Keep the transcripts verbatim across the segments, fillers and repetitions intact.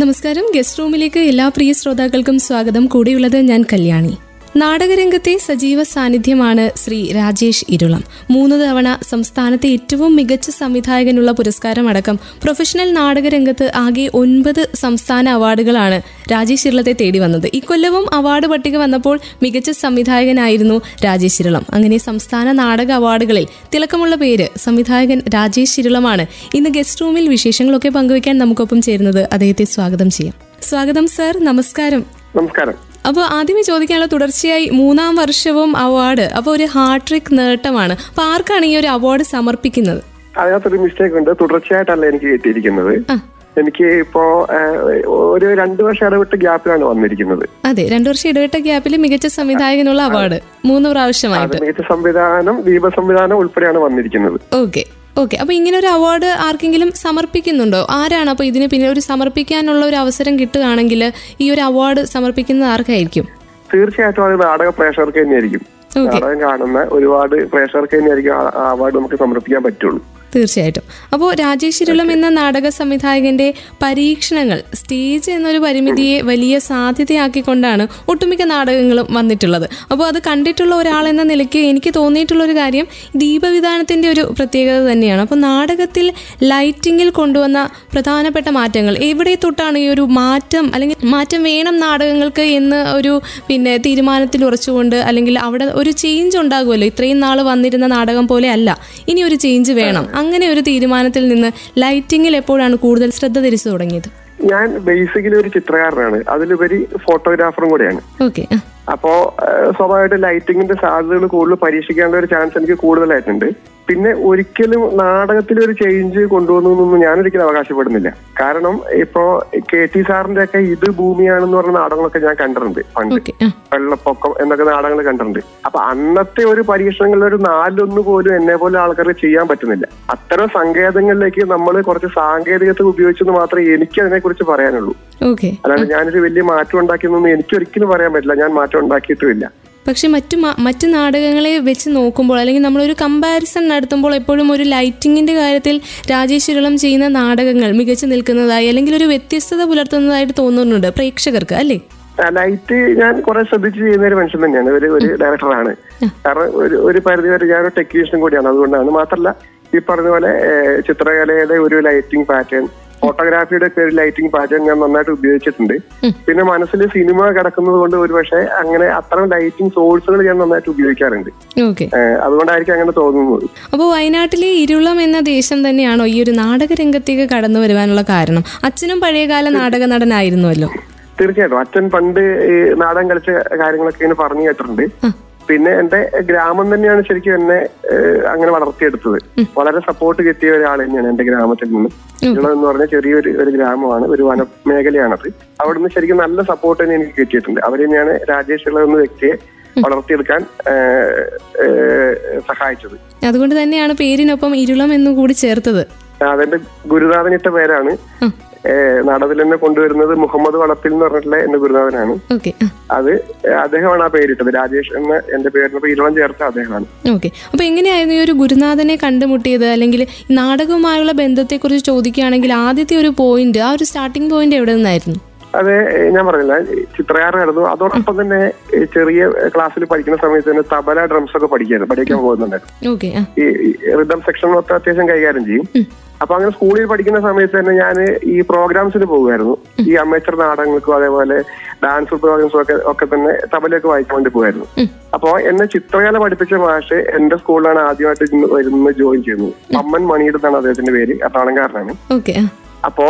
നമസ്കാരം. ഗസ്റ്റ് റൂമിലേക്ക് എല്ലാ പ്രിയ ശ്രോതാക്കൾക്കും സ്വാഗതം. കൂടെയുള്ളത് ഞാൻ കല്യാണി. നാടകരംഗത്തെ സജീവ സാന്നിധ്യമാണ് ശ്രീ രാജേഷ് ഇരുളം. മൂന്ന് തവണ സംസ്ഥാനത്തെ ഏറ്റവും മികച്ച സംവിധായകനുള്ള പുരസ്കാരമടക്കം പ്രൊഫഷണൽ നാടകരംഗത്ത് ആകെ ഒൻപത് സംസ്ഥാന അവാർഡുകളാണ് രാജേഷ് ഇരുളത്തെ തേടി വന്നത്. ഇക്കൊല്ലവും അവാർഡ് പട്ടിക വന്നപ്പോൾ മികച്ച സംവിധായകനായിരുന്നു രാജേഷ് ഇരുളം. അങ്ങനെ സംസ്ഥാന നാടക അവാർഡുകളിൽ തിളക്കമുള്ള പേര് സംവിധായകൻ രാജേഷ് ഇരുളമാണ്. ഇന്ന് ഗസ്റ്റ് റൂമിൽ വിശേഷങ്ങളൊക്കെ പങ്കുവയ്ക്കാൻ നമുക്കൊപ്പം ചേരുന്നത്. അദ്ദേഹത്തെ സ്വാഗതം ചെയ്യാം. സ്വാഗതം സാർ. നമസ്കാരം. നമസ്കാരം. അപ്പോൾ ആദ്യമേ ചോദിക്കാനുള്ള, തുടർച്ചയായി മൂന്നാം വർഷവും അവാർഡ്, അപ്പോൾ ഒരു ഹാട്രിക് നേട്ടമാണ്. അപ്പോൾ ആർക്കാണ് ഈ ഒരു അവാർഡ് സമർപ്പിക്കുന്നത്? അതിനകത്തൊരു മിസ്റ്റേക്ക് ഉണ്ട്. തുടർച്ചയായിട്ടല്ല എനിക്ക് കിട്ടിയിരിക്കുന്നത്. എനിക്ക് ഇപ്പോ ഒരു രണ്ടു വർഷം ഇടവിട്ട് ഗ്യാപ്പിലാണ് വന്നിരിക്കുന്നത്. അതെ, രണ്ടു വർഷം ഇടവിട്ട ഗ്യാപ്പിൽ മികച്ച സംവിധായകനുള്ള അവാർഡ് മൂന്ന് പ്രാവശ്യമായിട്ട് മികച്ച സംവിധാനം, ദീപ സംവിധാനം ഉൾപ്പെടെയാണ് വന്നിരിക്കുന്നത്. ഓക്കെ ഓക്കെ അപ്പൊ ഇങ്ങനെ ഒരു അവാർഡ് ആർക്കെങ്കിലും സമർപ്പിക്കുന്നുണ്ടോ? ആരാണ് അപ്പൊ ഇതിന് പിന്നെ ഒരു സമർപ്പിക്കാനുള്ള ഒരു അവസരം കിട്ടുകയാണെങ്കിൽ ഈ ഒരു അവാർഡ് സമർപ്പിക്കുന്നത് ആർക്കായിരിക്കും? തീർച്ചയായിട്ടും അത് നാടക പ്രേക്ഷകർക്ക് തന്നെയായിരിക്കും. നാടകം കാണുന്ന ഒരുപാട് പ്രേക്ഷകർക്ക് തന്നെയായിരിക്കും അവാർഡ് നമുക്ക് സമർപ്പിക്കാൻ പറ്റുള്ളൂ. തീർച്ചയായിട്ടും. അപ്പോൾ രാജേഷ് ഇരുളം എന്ന നാടക സംവിധായകന്റെ പരീക്ഷണങ്ങൾ സ്റ്റേജ് എന്നൊരു പരിമിതിയെ വലിയ സാധ്യതയാക്കിക്കൊണ്ടാണ് ഒട്ടുമിക്ക നാടകങ്ങളും വന്നിട്ടുള്ളത്. അപ്പോൾ അത് കണ്ടിട്ടുള്ള ഒരാളെന്ന നിലയ്ക്ക് എനിക്ക് തോന്നിയിട്ടുള്ളൊരു കാര്യം ദീപവിധാനത്തിൻ്റെ ഒരു പ്രത്യേകത തന്നെയാണ്. അപ്പോൾ നാടകത്തിൽ ലൈറ്റിങ്ങിൽ കൊണ്ടുവന്ന പ്രധാനപ്പെട്ട മാറ്റങ്ങൾ എവിടെ തൊട്ടാണ് ഈ ഒരു മാറ്റം, അല്ലെങ്കിൽ മാറ്റം വേണം നാടകങ്ങൾക്ക് എന്ന് ഒരു പിന്നെ തീരുമാനത്തിൽ ഉറച്ചുകൊണ്ട്, അല്ലെങ്കിൽ അവിടെ ഒരു ചേഞ്ച് ഉണ്ടാകുമല്ലോ, ഇത്രയും നാൾ വന്നിരുന്ന നാടകം പോലെ അല്ല, ഇനി ഒരു ചേഞ്ച് വേണം, അങ്ങനെ ഒരു തീരുമാനത്തിൽ നിന്ന് ലൈറ്റിംഗിൽ എപ്പോഴാണ് കൂടുതൽ ശ്രദ്ധ തിരിച്ചു തുടങ്ങിയത്? ഞാൻ ബേസിക്കലി ഒരു ചിത്രകാരനാണ്, അതിലുപരി ഫോട്ടോഗ്രാഫറും കൂടെയാണ്. ഓക്കെ. അപ്പോ സ്വാഭാവികമായിട്ട് ലൈറ്റിങ്ങിന്റെ സാധ്യതകൾ കൂടുതൽ പരീക്ഷിക്കാനുള്ള ഒരു ചാൻസ് എനിക്ക് കൂടുതലായിട്ടുണ്ട്. പിന്നെ ഒരിക്കലും നാടകത്തിലൊരു ചേഞ്ച് കൊണ്ടുവന്നൊന്നും ഞാനൊരിക്കലും അവകാശപ്പെടുന്നില്ല. കാരണം ഇപ്പോ കെ ടി സാറിന്റെ ഒക്കെ ഇത് ഭൂമിയാണെന്ന് പറഞ്ഞ നാടകങ്ങളൊക്കെ ഞാൻ കണ്ടിട്ടുണ്ട്, പണ്ട് വെള്ളപ്പൊക്കം എന്നൊക്കെ നാടകങ്ങൾ കണ്ടിട്ടുണ്ട്. അപ്പൊ അന്നത്തെ ഒരു പരീക്ഷണങ്ങളിൽ ഒരു നാലൊന്ന് പോലും എന്നെ പോലെ ആൾക്കാർക്ക് ചെയ്യാൻ പറ്റുന്നില്ല. അത്തരം സങ്കേതങ്ങളിലേക്ക് നമ്മൾ കുറച്ച് സാങ്കേതികത്വം ഉപയോഗിച്ചെന്ന് മാത്രമേ എനിക്ക് അതിനെ കുറിച്ച് പറയാനുള്ളൂ. അതായത് ഞാനൊരു വലിയ മാറ്റം ഉണ്ടാക്കിയെന്നൊന്നും എനിക്കൊരിക്കലും പറയാൻ പറ്റില്ല. ഞാൻ മാറ്റം ഉണ്ടാക്കിയിട്ടുമില്ല. പക്ഷെ മറ്റു മറ്റു നാടകങ്ങളെ വെച്ച് നോക്കുമ്പോൾ, അല്ലെങ്കിൽ നമ്മളൊരു കമ്പാരിസൺ നടത്തുമ്പോൾ എപ്പോഴും ഒരു ലൈറ്റിങ്ങിൻ്റെ കാര്യത്തിൽ രാജേഷ് ഇരുളം ചെയ്യുന്ന നാടകങ്ങൾ മികച്ചു നിൽക്കുന്നതായി, അല്ലെങ്കിൽ ഒരു വ്യത്യസ്തത പുലർത്തുന്നതായിട്ട് തോന്നുന്നുണ്ട് പ്രേക്ഷകർക്ക്, അല്ലേ? ലൈറ്റ് ഞാൻ കുറെ ശ്രദ്ധിച്ച് ചെയ്യുന്ന ഒരു മനുഷ്യൻ തന്നെയാണ്, ഒരു ഒരു ഡയറക്ടറാണ്. കാരണം ഒരു ഒരു പരിധി വരെ ഞാനൊരു ടെക്നീഷ്യനും കൂടിയാണ്. അതുകൊണ്ടാണ് മാത്രമല്ല ഈ പറഞ്ഞ പോലെ ചിത്രകലയുടെ ഒരു ലൈറ്റിംഗ് പാറ്റേൺ, ഫോട്ടോഗ്രാഫിയുടെ ഒക്കെ ഒരു ലൈറ്റിംഗ് പാറ്റേൺ ഞാൻ നന്നായിട്ട് ഉപയോഗിച്ചിട്ടുണ്ട്. പിന്നെ മനസ്സിൽ സിനിമ കിടക്കുന്നത് കൊണ്ട് ഒരു പക്ഷേ അങ്ങനെ അത്തരം ലൈറ്റിംഗ് സോഴ്സുകൾ ഞാൻ നന്നായിട്ട് ഉപയോഗിക്കാറുണ്ട്. അതുകൊണ്ടായിരിക്കും അങ്ങനെ തോന്നുന്നത്. അപ്പോൾ വയനാട്ടിലെ ഇരുളം എന്ന ദേശം തന്നെയാണോ ഈ ഒരു നാടകരംഗത്തേക്ക് കടന്നു വരുവാനുള്ള കാരണം? അച്ഛനും പഴയകാല നാടക നടനായിരുന്നുവല്ലോ. തീർച്ചയായിട്ടും. അച്ഛൻ പണ്ട് ഈ നാടകം കളിച്ച കാര്യങ്ങളൊക്കെ ഇങ്ങനെ പറഞ്ഞു കേട്ടിട്ടുണ്ട്. പിന്നെ എന്റെ ഗ്രാമം തന്നെയാണ് ശരിക്കും എന്നെ അങ്ങനെ വളർത്തിയെടുത്തത്. വളരെ സപ്പോർട്ട് കിട്ടിയ ഒരാൾ തന്നെയാണ് എന്റെ ഗ്രാമത്തിൽ നിന്ന്. ഇരുളം എന്ന് പറഞ്ഞാൽ ചെറിയൊരു ഒരു ഗ്രാമമാണ്, ഒരു വനമേഖലയാണത്. അവിടുന്ന് ശരിക്കും നല്ല സപ്പോർട്ട് തന്നെ എനിക്ക് കിട്ടിയിട്ടുണ്ട്. അവർ തന്നെയാണ് രാജേഷ് ഇരുളം എന്ന വ്യക്തിയെ വളർത്തിയെടുക്കാൻ സഹായിച്ചത്. അതുകൊണ്ട് തന്നെയാണ് പേരിനൊപ്പം ഇരുളം എന്ന് കൂടി ചേർത്തത്. അതെന്റെ ഗുരുനാഥനിട്ട പേരാണ്. നാടകത്തിൽ എന്നെ കൊണ്ടുവരുന്നത് മുഹമ്മദ് വളപ്പിൽ എന്ന് പറഞ്ഞിട്ടുള്ള എന്റെ ഗുരുനാഥനാണ്. അത് അദ്ദേഹമാണ് ആ പേരിട്ടത്. രാജേഷ് എന്ന എന്റെ പേരിനൊപ്പം ഇരുളം ചേർത്ത അദ്ദേഹമാണ്. ഓക്കെ. അപ്പൊ എങ്ങനെയായിരുന്നു ഈ ഒരു ഗുരുനാഥനെ കണ്ടുമുട്ടിയത്? അല്ലെങ്കിൽ നാടകവുമായുള്ള ബന്ധത്തെ കുറിച്ച് ചോദിക്കുകയാണെങ്കിൽ ആദ്യത്തെ ഒരു പോയിന്റ്, ആ ഒരു സ്റ്റാർട്ടിംഗ് പോയിന്റ് എവിടെ നിന്നായിരുന്നു? അത് ഞാൻ പറഞ്ഞില്ല, ചിത്രകാരനായിരുന്നു. അതോടൊപ്പം തന്നെ ചെറിയ ക്ലാസ്സിൽ പഠിക്കുന്ന സമയത്ത് തന്നെ തബല, ഡ്രംസ് ഒക്കെ പഠിക്കാനും പഠിക്കാൻ പോകുന്നുണ്ടായിരുന്നു. ഈ റിതം സെക്ഷൻ ഒക്കെ അത്യാവശ്യം കൈകാര്യം ചെയ്യും. അപ്പൊ അങ്ങനെ സ്കൂളിൽ പഠിക്കുന്ന സമയത്ത് തന്നെ ഞാൻ ഈ പ്രോഗ്രാംസിന് പോകുമായിരുന്നു. ഈ അമേച്ചർ നാടകങ്ങൾക്കും അതേപോലെ ഡാൻസ് പ്രോഗ്രാംസും ഒക്കെ ഒക്കെ തന്നെ തബലയൊക്കെ വായിക്കാൻ വേണ്ടി പോകുമായിരുന്നു. അപ്പൊ എന്നെ ചിത്രകല പഠിപ്പിച്ച മാഷ് എന്റെ സ്കൂളിലാണ് ആദ്യമായിട്ട് വരുന്ന ജോയിൻ ചെയ്യുന്നത്. അമ്മൻ മണിയുടെ എന്നാണ് അദ്ദേഹത്തിന്റെ പേര്, എറണാകുളംകാരനാണ്. അപ്പോ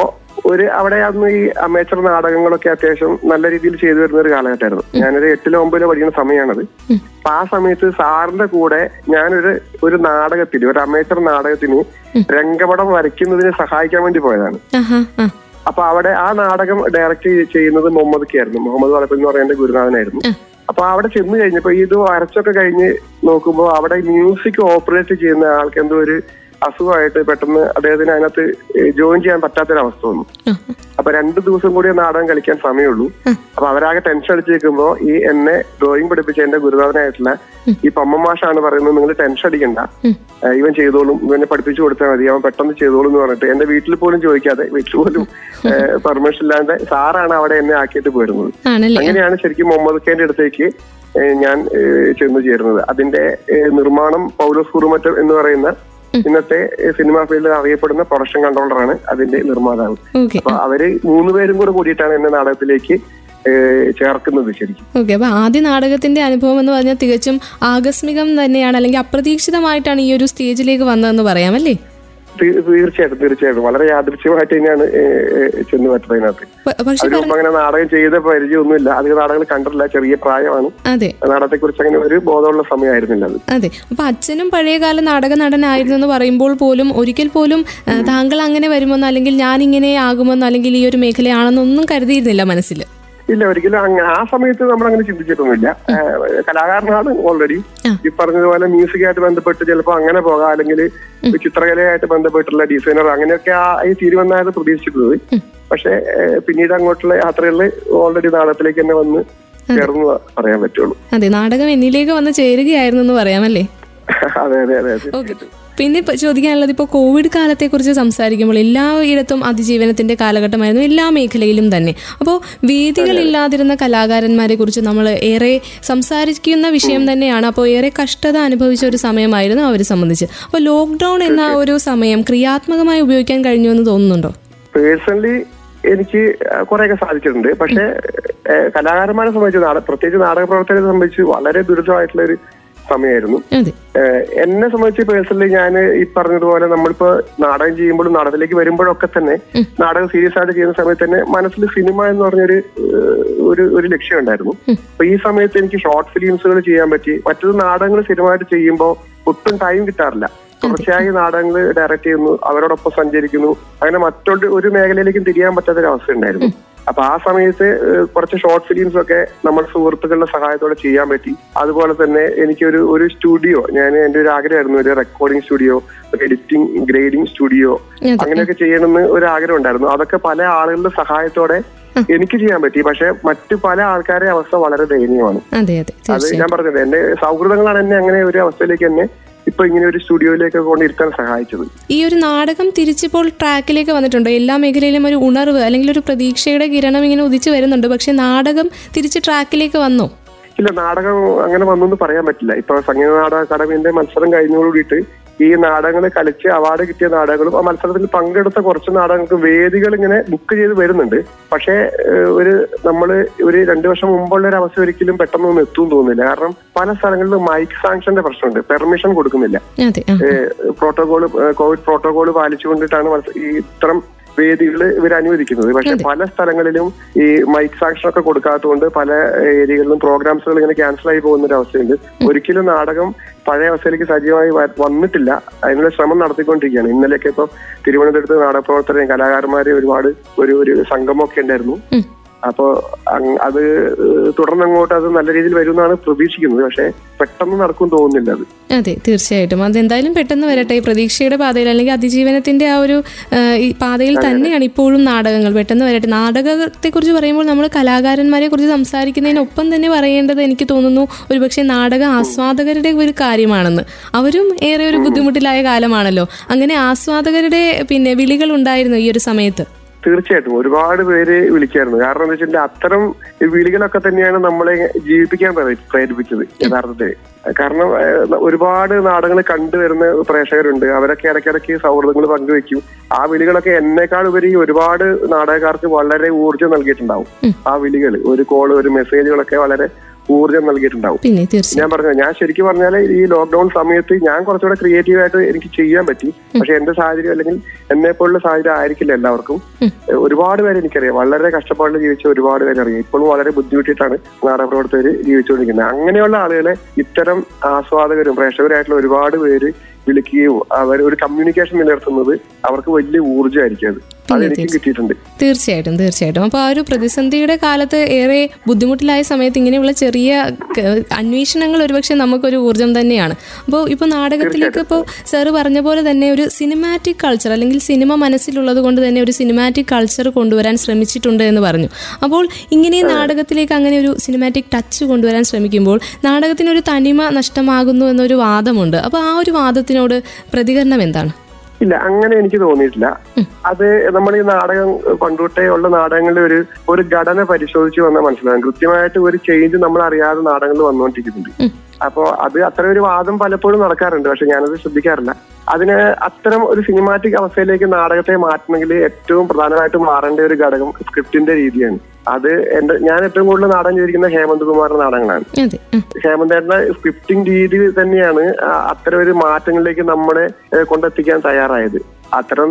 ഒരു അവിടെ അന്ന് ഈ അമേച്ചർ നാടകങ്ങളൊക്കെ അത്യാവശ്യം നല്ല രീതിയിൽ ചെയ്തു വരുന്ന ഒരു കാലഘട്ടമായിരുന്നു. ഞാനൊരു എട്ടിലോ ഒമ്പതിലോ പഠിക്കുന്ന സമയമാണത്. അപ്പൊ ആ സമയത്ത് സാറിന്റെ കൂടെ ഞാനൊരു ഒരു നാടകത്തിന്, ഒരു അമേച്ചർ നാടകത്തിന് രംഗപടം വരയ്ക്കുന്നതിന് സഹായിക്കാൻ വേണ്ടി പോയതാണ്. അപ്പൊ അവിടെ ആ നാടകം ഡയറക്റ്റ് ചെയ്യുന്നത് മുഹമ്മദ് കെ ആയിരുന്നു. മുഹമ്മദ് വളപ്പ് എന്ന് പറയുന്ന ഗുരുനാഥനായിരുന്നു. അപ്പൊ അവിടെ ചെന്ന് കഴിഞ്ഞപ്പോ ഇത് വരച്ചൊക്കെ കഴിഞ്ഞ് നോക്കുമ്പോ അവിടെ മ്യൂസിക് ഓപ്പറേറ്റ് ചെയ്യുന്ന ആൾക്ക് എന്തോ ഒരു അസുഖമായിട്ട് പെട്ടെന്ന് അദ്ദേഹത്തിന് അതിനകത്ത് ജോയിൻ ചെയ്യാൻ പറ്റാത്തൊരവസ്ഥ വന്നു. അപ്പൊ രണ്ടു ദിവസം കൂടി നാടകം കളിക്കാൻ സമയമുള്ളൂ. അപ്പൊ അവരാകെ ടെൻഷൻ അടിച്ച് നിൽക്കുമ്പോ ഈ എന്നെ ഡ്രോയിങ് പഠിപ്പിച്ച എന്റെ ഗുരുനാഥനായിട്ടുള്ള ഈ പമ്മ മാഷാണ് പറയുന്നത്, നിങ്ങൾ ടെൻഷൻ അടിക്കണ്ട, ഇവൻ ചെയ്തോളും, ഇവനെ പഠിപ്പിച്ചു കൊടുത്താൽ മതി, അവൻ പെട്ടെന്ന് ചെയ്തോളും എന്ന് പറഞ്ഞിട്ട് എന്റെ വീട്ടിൽ പോലും ചോദിക്കാതെ, വീട്ടിൽ പോലും പെർമിഷൻ ഇല്ലാതെ സാറാണ് അവിടെ എന്നെ ആക്കിയിട്ട് പോയിരുന്നത്. അങ്ങനെയാണ് ശരിക്കും മുഹമ്മദ് ഖാന്റെ അടുത്തേക്ക് ഞാൻ ചെന്നു ചേരുന്നത്. അതിന്റെ നിർമ്മാണം പൗലോസ് ഗുരുമത്ത് എന്ന് പറയുന്ന ഇന്നത്തെ സിനിമാ ഫീൽഡിൽ അറിയപ്പെടുന്ന പ്രൊഡക്ഷൻ കൺട്രോളറാണ് അതിന്റെ നിർമ്മാതാവ്. അപ്പൊ അവര് മൂന്നുപേരും കൂടെ കൂടിയിട്ടാണ് എന്നെ നാടകത്തിലേക്ക് ചേർക്കുന്നത് ശരിക്കും. ഓക്കെ, അപ്പൊ ആദ്യ നാടകത്തിന്റെ അനുഭവം എന്ന് പറഞ്ഞാൽ തികച്ചും ആകസ്മികം തന്നെയാണ്, അല്ലെങ്കിൽ അപ്രതീക്ഷിതമായിട്ടാണ് ഈ ഒരു സ്റ്റേജിലേക്ക് വന്നതെന്ന് പറയാമല്ലേ? തീർച്ചയായിട്ടും തീർച്ചയായിട്ടും വളരെ യാദൃശ്ചികമായിട്ട് തന്നെയാണ് ചെന്ന് പറ്റുന്നതിനകത്ത്. ഒരു അങ്ങനെ നാടകം ചെയ്ത പരിചയമൊന്നുമില്ല, അധികം നാടകങ്ങൾ കണ്ടിട്ടില്ല, ചെറിയ പ്രായമാണ്, നാടകത്തെ കുറിച്ച് അങ്ങനെ ഒരു ബോധമുള്ള സമയമായിരുന്നില്ല അത്. അതെ, അപ്പൊ അച്ഛനും പഴയകാല നാടക നടനായിരുന്നു എന്ന് പറയുമ്പോൾ പോലും ഒരിക്കൽ പോലും താങ്കൾ അങ്ങനെ വരുമെന്നോ അല്ലെങ്കിൽ ഞാൻ ഇങ്ങനെ ആകുമെന്നോ അല്ലെങ്കിൽ ഈ ഒരു മേഖലയാണെന്നൊന്നും കരുതിയിരുന്നില്ല മനസ്സിൽ? ഇല്ല, ഒരിക്കലും ആ സമയത്ത് നമ്മൾ അങ്ങനെ ചിന്തിച്ചിട്ടൊന്നുമില്ല. കലാകാരനാണ് ഓൾറെഡി, ഈ പറഞ്ഞതുപോലെ മ്യൂസിക്കായിട്ട് ബന്ധപ്പെട്ട് ചിലപ്പോൾ അങ്ങനെ പോകാം, അല്ലെങ്കിൽ ചിത്രകലയായിട്ട് ബന്ധപ്പെട്ടുള്ള ഡിസൈനർ അങ്ങനെയൊക്കെ ആ ഈ തീരുവന്നായത് പ്രതീക്ഷിച്ചിരുന്നത്. പക്ഷെ പിന്നീട് അങ്ങോട്ടുള്ള യാത്രകളിൽ ഓൾറെഡി നാടകത്തിലേക്ക് തന്നെ വന്ന് ചേർന്ന് പറയാൻ പറ്റുള്ളൂ. അതെ, നാടകം എന്നിലേക്ക് വന്ന് ചേരുകയായിരുന്നു എന്ന് പറയാമല്ലേ? അതെ അതെ അതെ. പിന്നെ ചോദിക്കാനുള്ളത്, ഇപ്പോൾ കോവിഡ് കാലത്തെ കുറിച്ച് സംസാരിക്കുമ്പോൾ എല്ലായിടത്തും അതിജീവനത്തിന്റെ കാലഘട്ടമായിരുന്നു, എല്ലാ മേഖലയിലും തന്നെ. അപ്പോൾ വേദികളില്ലാതിരുന്ന കലാകാരന്മാരെ കുറിച്ച് നമ്മൾ ഏറെ സംസാരിക്കുന്ന വിഷയം തന്നെയാണ്. അപ്പോൾ ഏറെ കഷ്ടത അനുഭവിച്ച ഒരു സമയമായിരുന്നു അവരെ സംബന്ധിച്ച്. അപ്പോൾ ലോക്ക്ഡൌൺ എന്ന ഒരു സമയം ക്രിയാത്മകമായി ഉപയോഗിക്കാൻ കഴിഞ്ഞു എന്ന് തോന്നുന്നുണ്ടോ? പേഴ്സണലി എനിക്ക് കുറെയൊക്കെ സാധിച്ചിട്ടുണ്ട്. പക്ഷേ കലാകാരന്മാരെ സംബന്ധിച്ച്, പ്രത്യേകിച്ച് നാടക പ്രവർത്തകരെ സംബന്ധിച്ച് വളരെ ദുരിതമായിട്ടുള്ള ഒരു സമയമായിരുന്നു. എന്നെ സംബന്ധിച്ച് പേഴ്സണലി ഞാൻ ഈ പറഞ്ഞതുപോലെ നമ്മളിപ്പോ നാടകം ചെയ്യുമ്പോഴും നാടകത്തിലേക്ക് വരുമ്പോഴൊക്കെ തന്നെ നാടകം സീരിയസ് ആയിട്ട് ചെയ്യുന്ന സമയത്ത് തന്നെ മനസ്സിൽ സിനിമ എന്ന് പറഞ്ഞൊരു ഒരു ഒരു ലക്ഷ്യം ഉണ്ടായിരുന്നു. അപ്പൊ ഈ സമയത്ത് എനിക്ക് ഷോർട്ട് ഫിലിംസുകൾ ചെയ്യാൻ പറ്റി. മറ്റൊരു നാടകങ്ങൾ സിനിമയായിട്ട് ചെയ്യുമ്പോൾ ഒട്ടും ടൈം കിട്ടാറില്ല, തുടർച്ചയായി നാടകങ്ങൾ ഡയറക്റ്റ് ചെയ്യുന്നു, അവരോടൊപ്പം സഞ്ചരിക്കുന്നു, അങ്ങനെ മറ്റൊരു ഒരു മേഖലയിലേക്കും തിരിയാൻ പറ്റാത്തൊരവസ്ഥ ഉണ്ടായിരുന്നു. അപ്പൊ ആ സമയത്ത് കുറച്ച് ഷോർട്ട് ഫിലിംസ് ഒക്കെ നമ്മുടെ സുഹൃത്തുക്കളുടെ സഹായത്തോടെ ചെയ്യാൻ പറ്റി. അതുപോലെ തന്നെ എനിക്കൊരു ഒരു സ്റ്റുഡിയോ, ഞാൻ എന്റെ ഒരു ആഗ്രഹമായിരുന്നു ഒരു recording studio, editing grading studio അങ്ങനെയൊക്കെ ചെയ്യണമെന്ന് ഒരു ആഗ്രഹം ഉണ്ടായിരുന്നു. അതൊക്കെ പല ആളുകളുടെ സഹായത്തോടെ എനിക്ക് ചെയ്യാൻ പറ്റി. പക്ഷെ മറ്റു പല ആൾക്കാരുടെ അവസ്ഥ വളരെ ദയനീയമാണ്. അത് ഞാൻ പറഞ്ഞത് എന്റെ സൗഹൃദങ്ങളാണ് എന്നെ അങ്ങനെ ഒരു അവസ്ഥയിലേക്ക് എന്നെ ഇപ്പൊ ഇങ്ങനെ ഒരു സ്റ്റുഡിയോയിലേക്ക് കൊണ്ടിരിക്കാൻ സഹായിച്ചത്. ഈ ഒരു നാടകം തിരിച്ചിപ്പോൾ ട്രാക്കിലേക്ക് വന്നിട്ടുണ്ടോ? എല്ലാ മേഖലയിലും ഒരു ഉണർവ് അല്ലെങ്കിൽ ഒരു പ്രതീക്ഷയുടെ കിരണം ഇങ്ങനെ ഉദിച്ചു വരുന്നുണ്ട്, പക്ഷെ നാടകം തിരിച്ച് ട്രാക്കിലേക്ക് വന്നോ? ഇല്ല, നാടകം അങ്ങനെ വന്നൊന്നും പറയാൻ പറ്റില്ല. ഇപ്പൊ സംഗീത നാടക അക്കാദമിന്റെ മത്സരം കഴിഞ്ഞോടുകൂടിയിട്ട് ഈ നാടകങ്ങൾ കളിച്ച് അവാർഡ് കിട്ടിയ നാടകങ്ങളും ആ മത്സരത്തിൽ പങ്കെടുത്ത കുറച്ച് നാടകങ്ങൾക്ക് വേദികൾ ഇങ്ങനെ ബുക്ക് ചെയ്ത് വരുന്നുണ്ട്. പക്ഷേ ഒരു നമ്മള് ഒരു രണ്ടു വർഷം മുമ്പുള്ള ഒരു അവസ്ഥ ഒരിക്കലും പെട്ടെന്നൊന്നും എത്തും തോന്നുന്നില്ല. കാരണം പല സ്ഥലങ്ങളിലും മൈക്ക് സാങ്ഷന്റെ പ്രശ്നമുണ്ട്, പെർമിഷൻ കൊടുക്കുന്നില്ല. പ്രോട്ടോകോള്, കോവിഡ് പ്രോട്ടോകോള് പാലിച്ചുകൊണ്ടിട്ടാണ് ഈ ഇത്തരം വേദികൾ ഇവർ അനുവദിക്കുന്നത്. പക്ഷെ പല സ്ഥലങ്ങളിലും ഈ മൈക്ക് സാങ്ഷൻ ഒക്കെ കൊടുക്കാത്തതുകൊണ്ട് പല ഏരിയകളിലും പ്രോഗ്രാംസുകൾ ഇങ്ങനെ ക്യാൻസൽ ആയി പോകുന്ന ഒരു അവസ്ഥയുണ്ട്. ഒരിക്കലും നാടകം പഴയ അവസ്ഥയിലേക്ക് സജീവമായി വന്നിട്ടില്ല, അതിനുള്ള ശ്രമം നടത്തിക്കൊണ്ടിരിക്കുകയാണ്. ഇന്നലെയൊക്കെ ഇപ്പൊ തിരുവനന്തപുരത്ത് നാടകപ്രവർത്തകരെയും കലാകാരന്മാരെ ഒരുപാട് ഒരു ഒരു സംഗമൊക്കെ ഉണ്ടായിരുന്നു. അപ്പോ അത് തുടർന്നങ്ങോട്ട് അത് നല്ല രീതിയിൽ വരുമെന്നാണ് പ്രതീക്ഷിക്കുന്നത്. പക്ഷെ പെട്ടെന്ന് നടക്കും തോന്നുന്നില്ല അത്. അതെ, തീർച്ചയായിട്ടും അതെന്തായാലും പെട്ടെന്ന് വരട്ടെ. പ്രതീക്ഷയുടെ പാതയിൽ അല്ലെങ്കിൽ അതിജീവനത്തിന്റെ ആ ഒരു പാതയിൽ തന്നെയാണ് ഇപ്പോഴും നാടകങ്ങൾ. പെട്ടെന്ന് വരട്ടെ. നാടകത്തെ കുറിച്ച് പറയുമ്പോൾ നമ്മൾ കലാകാരന്മാരെ കുറിച്ച് സംസാരിക്കുന്നതിനൊപ്പം തന്നെ പറയേണ്ടത് എനിക്ക് തോന്നുന്നു ഒരുപക്ഷെ നാടക ആസ്വാദകരുടെ ഒരു കാര്യമാണെന്ന്. അവരും ഏറെ ഒരു ബുദ്ധിമുട്ടിലായ കാലമാണല്ലോ. അങ്ങനെ ആസ്വാദകരുടെ പിന്നെ വിളികൾ ഉണ്ടായിരുന്നു ഈ ഒരു സമയത്ത്? തീർച്ചയായിട്ടും ഒരുപാട് പേര് വിളിക്കായിരുന്നു. കാരണം എന്താ വെച്ചാൽ അത്തരം വിളികളൊക്കെ തന്നെയാണ് നമ്മളെ ജീവിപ്പിക്കാൻ പ്രേരിപ്പിച്ചത് യഥാർത്ഥത്തിൽ. കാരണം ഒരുപാട് നാടകങ്ങൾ കണ്ടുവരുന്ന പ്രേക്ഷകരുണ്ട്, അവരൊക്കെ ഇടയ്ക്കിടയ്ക്ക് സൗഹൃദങ്ങൾ പങ്കുവെക്കും. ആ വിളികളൊക്കെ എന്നെക്കാൾ ഉപരി ഒരുപാട് നാടകക്കാർക്ക് വളരെ ഊർജ്ജം നൽകിയിട്ടുണ്ടാവും. ആ വിളികൾ, ഒരു കോൾ, ഒരു മെസ്സേജുകളൊക്കെ വളരെ ഊർജ്ജം നൽകിയിട്ടുണ്ടാവും. ഞാൻ പറഞ്ഞത്, ഞാൻ ശരിക്കും പറഞ്ഞാൽ ഈ ലോക്ക്ഡൌൺ സമയത്ത് ഞാൻ കുറച്ചുകൂടെ ക്രിയേറ്റീവായിട്ട് എനിക്ക് ചെയ്യാൻ പറ്റി. പക്ഷെ എന്റെ സാഹചര്യം അല്ലെങ്കിൽ എന്നെ പോലുള്ള സാഹചര്യം ആയിരിക്കില്ല എല്ലാവർക്കും. ഒരുപാട് പേര് എനിക്കറിയാം, വളരെ കഷ്ടപ്പാടിൽ ജീവിച്ച ഒരുപാട് പേരറിയാം, ഇപ്പോഴും വളരെ ബുദ്ധിമുട്ടിയിട്ടാണ് നാടകപ്രവർത്തകർ ജീവിച്ചുകൊണ്ടിരിക്കുന്നത്. അങ്ങനെയുള്ള ആളുകളെ ഇത്തരം ആസ്വാദകരും പ്രേക്ഷകരായിട്ടുള്ള ഒരുപാട് പേര് വിളിക്കുകയോ അവർ ഒരു കമ്മ്യൂണിക്കേഷൻ നിലനിർത്തുന്നത് അവർക്ക് വലിയ ഊർജ്ജമായിരിക്കും. അത് തീർച്ചയായിട്ടും തീർച്ചയായിട്ടും അപ്പൊ ആ ഒരു പ്രതിസന്ധിയുടെ കാലത്ത് ഏറെ ബുദ്ധിമുട്ടിലായ സമയത്ത് ഇങ്ങനെയുള്ള ചെറിയ അന്വേഷണങ്ങൾ ഒരുപക്ഷെ നമുക്കൊരു ഊർജ്ജം തന്നെയാണ്. അപ്പോൾ ഇപ്പോൾ നാടകത്തിലേക്ക് ഇപ്പോൾ സാറ് പറഞ്ഞ പോലെ തന്നെ ഒരു സിനിമാറ്റിക് കൾച്ചർ അല്ലെങ്കിൽ സിനിമ മനസ്സിലുള്ളത് കൊണ്ട് തന്നെ ഒരു സിനിമാറ്റിക് കൾച്ചർ കൊണ്ടുവരാൻ ശ്രമിച്ചിട്ടുണ്ട് എന്ന് പറഞ്ഞു. അപ്പോൾ ഇങ്ങനെ നാടകത്തിലേക്ക് അങ്ങനെ ഒരു സിനിമാറ്റിക് ടച്ച് കൊണ്ടുവരാൻ ശ്രമിക്കുമ്പോൾ നാടകത്തിനൊരു തനിമ നഷ്ടമാകുന്നു എന്നൊരു വാദമുണ്ട്. അപ്പോൾ ആ ഒരു വാദത്തിനോട് പ്രതികരണം എന്താണ്? ഇല്ല, അങ്ങനെ എനിക്ക് തോന്നിയിട്ടില്ല. അത് നമ്മൾ ഈ നാടകം പണ്ടുകൊട്ടേ ഉള്ള നാടകങ്ങളുടെ ഒരു ഒരു ഘടന പരിശോധിച്ച് വന്നാൽ മനസ്സിലാകും. കൃത്യമായിട്ട് ഒരു ചേഞ്ച് നമ്മൾ അറിയാതെ നാടകങ്ങൾ വന്നുകൊണ്ടിരിക്കുന്നുണ്ട്. അപ്പോ അത് അത്ര ഒരു വാദം പലപ്പോഴും നടക്കാറുണ്ട്, പക്ഷെ ഞാനത് ശ്രദ്ധിക്കാറില്ല. അതിന് അത്തരം ഒരു സിനിമാറ്റിക് അവസ്ഥയിലേക്ക് നാടകത്തെ മാറ്റണമെങ്കിൽ ഏറ്റവും പ്രധാനമായിട്ടും മാറേണ്ട ഒരു ഘടകം സ്ക്രിപ്റ്റിന്റെ രീതിയാണ്. അത് എന്റെ ഞാൻ ഏറ്റവും കൂടുതൽ നാടകം ചെയ്തിരിക്കുന്ന ഹേമന്ത് കുമാറിന്റെ നാടകങ്ങളാണ്. ഹേമന്തേട്ടന്റെ സ്ക്രിപ്റ്റിംഗ് രീതി തന്നെയാണ് അത്തരം ഒരു മാറ്റങ്ങളിലേക്ക് നമ്മളെ കൊണ്ടെത്തിക്കാൻ തയ്യാറായത്. അത്തരം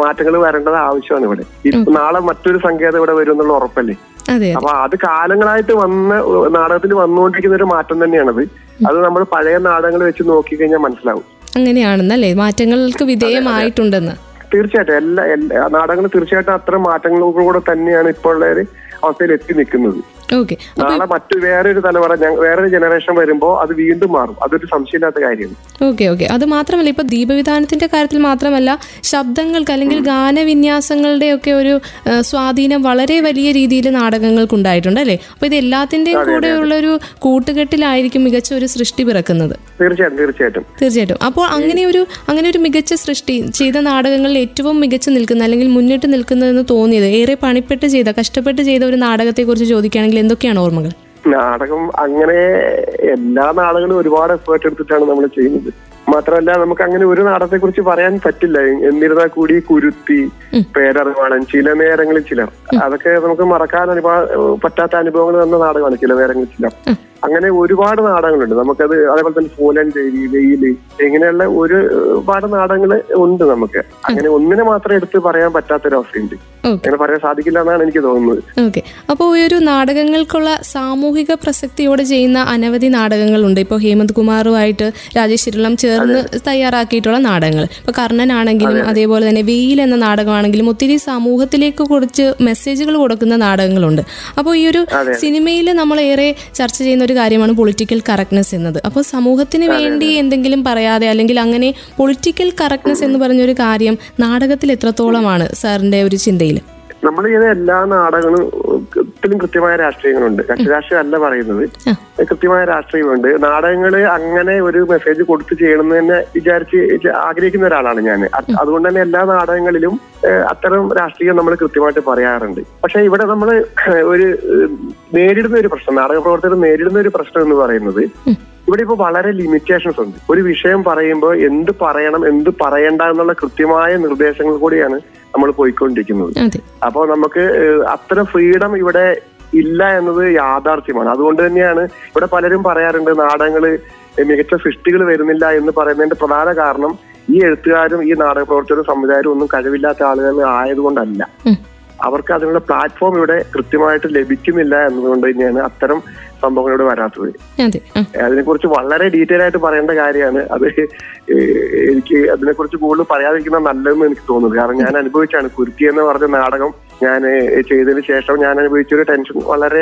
മാറ്റങ്ങൾ വരേണ്ടത് ആവശ്യമാണ്. ഇവിടെ നാളെ മറ്റൊരു സംഗീതം ഇവിടെ വരും എന്നുള്ള ഉറപ്പല്ലേ. അപ്പൊ അത് കാലങ്ങളായിട്ട് വന്ന നാടകത്തിൽ വന്നുകൊണ്ടിരിക്കുന്ന ഒരു മാറ്റം തന്നെയാണത്. അത് നമ്മൾ പഴയ നാടകങ്ങൾ വെച്ച് നോക്കിക്കഴിഞ്ഞാൽ മനസ്സിലാവും അങ്ങനെയാണെന്നല്ലേ, മാറ്റങ്ങൾക്ക് വിധേയമായിട്ടുണ്ടെന്ന്. തീർച്ചയായിട്ടും എല്ലാ എല്ലാ നാടകങ്ങളും തീർച്ചയായിട്ടും അത്ര മാറ്റങ്ങളിലൂടെ തന്നെയാണ് ഇപ്പോൾ ഉള്ള അവസ്ഥയിൽ എത്തി നിൽക്കുന്നത്. നാളെ മറ്റു വേറൊരു തലമുറ വേറൊരു ജനറേഷൻ വരുമ്പോൾ അത് വീണ്ടും മാറും, അതൊരു സംശയമില്ലാത്ത കാര്യമാണ്. ഓക്കെ ഓക്കെ അത് മാത്രമല്ല, ഇപ്പൊ ദീപവിധാനത്തിന്റെ കാര്യത്തിൽ മാത്രമല്ല ശബ്ദങ്ങൾക്ക് അല്ലെങ്കിൽ ഗാനവിന്യാസങ്ങളുടെ ഒക്കെ ഒരു സ്വാധീനം വളരെ വലിയ രീതിയിൽ നാടകങ്ങൾക്ക് ഉണ്ടായിട്ടുണ്ട് അല്ലേ. അപ്പൊ ഇത് എല്ലാത്തിന്റെയും കൂടെ ഉള്ള ഒരു കൂട്ടുകെട്ടിലായിരിക്കും മികച്ച ഒരു സൃഷ്ടി പിറക്കുന്നത്. തീർച്ചയായിട്ടും തീർച്ചയായിട്ടും തീർച്ചയായിട്ടും അപ്പോൾ അങ്ങനെ ഒരു അങ്ങനെ ഒരു മികച്ച സൃഷ്ടി ചെയ്ത നാടകങ്ങളിൽ ഏറ്റവും മികച്ചു നിൽക്കുന്ന അല്ലെങ്കിൽ മുന്നിട്ട് നിൽക്കുന്നതെന്ന് തോന്നിയത്, ഏറെ പണിപ്പെട്ട് ചെയ്ത കഷ്ടപ്പെട്ട് ചെയ്ത ഒരു നാടകത്തെ കുറിച്ച് ചോദിക്കുകയാണെങ്കിൽ എന്തൊക്കെയാണ് ഓർമ്മകൾ? നാടകം അങ്ങനെ എല്ലാ നാടകങ്ങളും ഒരുപാട് എഫേർട്ട് എടുത്തിട്ടാണ് നമ്മൾ ചെയ്യുന്നത്. മാത്രമല്ല നമുക്ക് അങ്ങനെ ഒരു നാടകത്തെ കുറിച്ച് പറയാൻ പറ്റില്ല. എന്നിരുന്നാൽ കൂടി കുരുത്തി, പേരറിവാണ്, ചില നേരങ്ങളിൽ ചിലർ, അതൊക്കെ നമുക്ക് മറക്കാൻ അനുഭവ പറ്റാത്ത അനുഭവങ്ങൾ തന്ന നാടകമാണ് ചില നേരങ്ങളിൽ ചിലർ. അങ്ങനെ ഒരുപാട് നാടകങ്ങളുണ്ട് നമുക്കത്. അതേപോലെ തന്നെ ഫോലൻ ദേവി, വെയിൽ, ഇങ്ങനെയുള്ള ഒരുപാട് നാടകങ്ങൾ ഉണ്ട് നമുക്ക്. അങ്ങനെ ഒന്നിനെ മാത്രം എടുത്ത് പറയാൻ പറ്റാത്തൊരവസ്ഥയുണ്ട്, അങ്ങനെ പറയാൻ സാധിക്കില്ല എന്നാണ് എനിക്ക് തോന്നുന്നത്. ഓക്കെ, അപ്പോൾ ഈ ഒരു നാടകങ്ങൾക്കുള്ള സാമൂഹിക പ്രസക്തിയോടെ ചെയ്യുന്ന അനവധി നാടകങ്ങളുണ്ട്. ഇപ്പോൾ ഹേമന്ത് കുമാറുമായിട്ട് രാജേഷ് ഇരുളം ചേർന്ന് തയ്യാറാക്കിയിട്ടുള്ള നാടകങ്ങൾ, ഇപ്പോൾ കർണനാണെങ്കിലും അതേപോലെ തന്നെ വെയിൽ എന്ന നാടകമാണെങ്കിലും ഒത്തിരി സമൂഹത്തിലേക്ക് കുറച്ച് മെസ്സേജുകൾ കൊടുക്കുന്ന നാടകങ്ങളുണ്ട്. അപ്പോൾ ഈ ഒരു സിനിമയിൽ നമ്മളേറെ ചർച്ച ചെയ്യുന്ന കാര്യമാണ് പൊളിറ്റിക്കൽ കറക്റ്റ്നെസ് എന്നത്. അപ്പോൾ സമൂഹത്തിന് വേണ്ടി എന്തെങ്കിലും പറയാതെ അല്ലെങ്കിൽ അങ്ങനെ പൊളിറ്റിക്കൽ കറക്റ്റ്നെസ് എന്ന് പറഞ്ഞൊരു കാര്യം നാടകത്തിൽ എത്രത്തോളമാണ് സാറിന്റെ ഒരു ചിന്തയിൽ? നമ്മൾ ചെയ്ത എല്ലാ നാടകങ്ങളും കൃത്യമായ രാഷ്ട്രീയങ്ങളുണ്ട്. രാഷ്ട്രീയം അല്ല പറയുന്നത്, കൃത്യമായ രാഷ്ട്രീയമുണ്ട്. നാടകങ്ങള് അങ്ങനെ ഒരു മെസ്സേജ് കൊടുത്ത് ചെയ്യണമെന്ന് തന്നെ വിചാരിച്ച് ആഗ്രഹിക്കുന്ന ഒരാളാണ് ഞാൻ. അതുകൊണ്ട് തന്നെ എല്ലാ നാടകങ്ങളിലും അത്തരം രാഷ്ട്രീയം നമ്മൾ കൃത്യമായിട്ട് പറയാറുണ്ട്. പക്ഷെ ഇവിടെ നമ്മൾ ഒരു നേരിടുന്ന ഒരു പ്രശ്നം, നാടക പ്രവർത്തകർ നേരിടുന്ന ഒരു പ്രശ്നം എന്ന് പറയുന്നത് ഇവിടെ ഇപ്പോൾ വളരെ ലിമിറ്റേഷൻസ് ഉണ്ട്. ഒരു വിഷയം പറയുമ്പോൾ എന്ത് പറയണം എന്ത് പറയണ്ട എന്നുള്ള കൃത്യമായ നിർദ്ദേശങ്ങൾ കൂടിയാണ് നമ്മൾ പോയിക്കൊണ്ടിരിക്കുന്നത്. അപ്പോൾ നമുക്ക് അത്ര ഫ്രീഡം ഇവിടെ ഇല്ല എന്നത് യാഥാർത്ഥ്യമാണ്. അതുകൊണ്ട് തന്നെയാണ് ഇവിടെ പലരും പറയാറുണ്ട് നാടകങ്ങൾ മികച്ച സൃഷ്ടികൾ വരുന്നില്ല എന്ന് പറയുന്നതിന്റെ പ്രധാന കാരണം ഈ എഴുത്തുകാരും ഈ നാടക പ്രവർത്തകരും സംവിധായകരും ഒന്നും കഴിവില്ലാത്ത ആളുകൾ ആയതുകൊണ്ടല്ല, അവർക്ക് അതിനുള്ള പ്ലാറ്റ്ഫോം ഇവിടെ കൃത്യമായിട്ട് ലഭിക്കുന്നില്ല എന്നതുകൊണ്ട് തന്നെയാണ് അത്തരം സംഭവങ്ങൾ ഇവിടെ വരാത്തത്. അതിനെക്കുറിച്ച് വളരെ ഡീറ്റെയിൽ ആയിട്ട് പറയേണ്ട കാര്യമാണ്. അത് എനിക്ക് അതിനെക്കുറിച്ച് കൂടുതൽ പറയാതിരിക്കുന്ന നല്ലതെന്ന് എനിക്ക് തോന്നുന്നത്, കാരണം ഞാൻ അനുഭവിച്ചാണ്. കുരുത്തി എന്ന് പറഞ്ഞ നാടകം ഞാൻ ചെയ്തതിന് ശേഷം ഞാൻ അനുഭവിച്ചൊരു ടെൻഷൻ വളരെ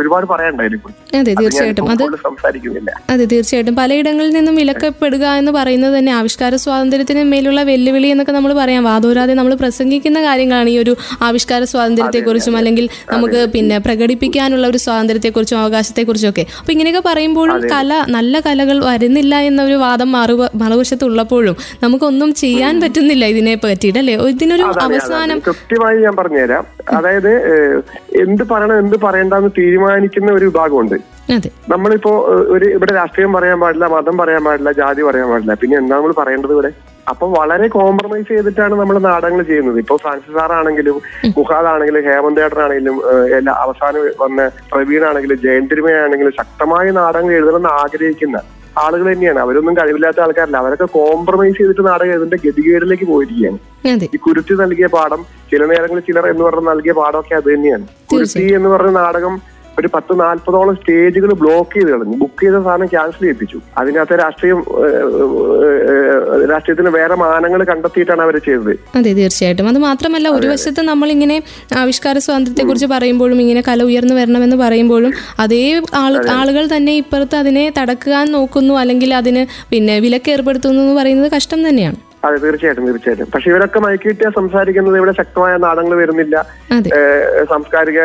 ഒരുപാട് പറയാനുണ്ടായിരുന്നു. അതെ തീർച്ചയായിട്ടും, അത് സംസാരിക്കുന്നില്ല. അതെ തീർച്ചയായിട്ടും പലയിടങ്ങളിൽ നിന്നും വിലക്കപ്പെടുക എന്ന് പറയുന്നത് തന്നെ ആവിഷ്കാര സ്വാതന്ത്ര്യത്തിന് മേലുള്ള വെല്ലുവിളി എന്നൊക്കെ നമ്മൾ പറയാം. വാദോരാതെ നമ്മൾ പ്രസംഗിക്കുന്ന കാര്യങ്ങളാണ് ഈ ഒരു ആവിഷ്കാര സ്വാതന്ത്ര്യത്തെക്കുറിച്ചും അല്ലെങ്കിൽ നമുക്ക് പിന്നെ പ്രകടിപ്പിക്കാനുള്ള ഒരു സ്വാതന്ത്ര്യത്തെക്കുറിച്ചും അവകാശത്തെക്കുറിച്ചും ഒക്കെ. അപ്പൊ ഇങ്ങനെയൊക്കെ പറയുമ്പോഴും കല, നല്ല കലകൾ വരുന്നില്ല എന്നൊരു വാദം മറു മറുവശത്തുള്ളപ്പോഴും നമുക്കൊന്നും ചെയ്യാൻ പറ്റുന്നില്ല ഇതിനെ പറ്റിയിട്ട് അല്ലേ. ഇതിനൊരു അവസാനം ഞാൻ പറഞ്ഞുതരാം. അതായത് എന്ത് പറയണം എന്ത് പറയണ്ടെന്ന് തീരുമാനിക്കുന്ന ഒരു വിഭാഗമുണ്ട്. നമ്മളിപ്പോ ഒരു ഇവിടെ രാഷ്ട്രീയം പറയാൻ പാടില്ല, മതം പറയാൻ പാടില്ല, ജാതി പറയാൻ പാടില്ല, പിന്നെ എന്താ നമ്മൾ പറയേണ്ടത് ഇവിടെ? അപ്പൊ വളരെ കോംപ്രമൈസ് ചെയ്തിട്ടാണ് നമ്മൾ നാടകങ്ങൾ ചെയ്യുന്നത്. ഇപ്പൊ ഫ്രാൻസിസ് സാറാണെങ്കിലും മുഹാദ് ആണെങ്കിലും ഹേമന്ത് ഏട്ടനാണെങ്കിലും എല്ലാ അവസാനം വന്ന പ്രവീണാണെങ്കിലും ജയന്തിരുമയാണെങ്കിലും ശക്തമായ നാടകങ്ങൾ എഴുതണമെന്ന് ആഗ്രഹിക്കുന്ന ആളുകൾ തന്നെയാണ്. അവരൊന്നും കഴിവില്ലാത്ത ആൾക്കാരല്ല, അവരൊക്കെ കോംപ്രമൈസ് ചെയ്തിട്ട് നാടകം എഴുതേണ്ട ഗതികേടിലേക്ക് പോയിരിക്കുകയാണ്. ഈ കുരുത്തി നൽകിയ പാഠം, ചില നേരങ്ങളിൽ ചിലർ എന്ന് പറഞ്ഞ് നൽകിയ പാഠമൊക്കെ അത് തന്നെയാണ്. കുരുത്തി എന്ന് പറഞ്ഞ നാടകം ഒരു പത്ത് നാല്പതോളം സ്റ്റേജുകൾ ബ്ലോക്ക് ചെയ്ത് കളഞ്ഞു. ബുക്ക് ചെയ്ത സാധനം ക്യാൻസൽ ചെയ്യിപ്പിച്ചു. അതിനകത്ത് രാഷ്ട്രീയം രാഷ്ട്രീയത്തിന് വേറെ മാനങ്ങൾ കണ്ടെത്തിയിട്ടാണ് അവര് ചെയ്തത്. അതെ, തീർച്ചയായിട്ടും. അത് മാത്രമല്ല, ഒരു വശത്ത് നമ്മളിങ്ങനെ ആവിഷ്കാര സ്വാതന്ത്ര്യത്തെ കുറിച്ച് പറയുമ്പോഴും ഇങ്ങനെ കല ഉയർന്നു വരണമെന്ന് പറയുമ്പോഴും അതേ ആളുകൾ തന്നെ ഇപ്പുറത്ത് അതിനെ തടക്കാൻ നോക്കുന്നു, അല്ലെങ്കിൽ അതിന് പിന്നെ വിലക്കേർപ്പെടുത്തുന്നു എന്ന് പറയുന്നത് കഷ്ടം തന്നെയാണ്. അതെ, തീർച്ചയായിട്ടും തീർച്ചയായിട്ടും പക്ഷെ ഇവരൊക്കെ മയക്കിയിട്ടാ സംസാരിക്കുന്നത്. ഇവിടെ ശക്തമായ നാടകങ്ങൾ വരുന്നില്ല, സാംസ്കാരിക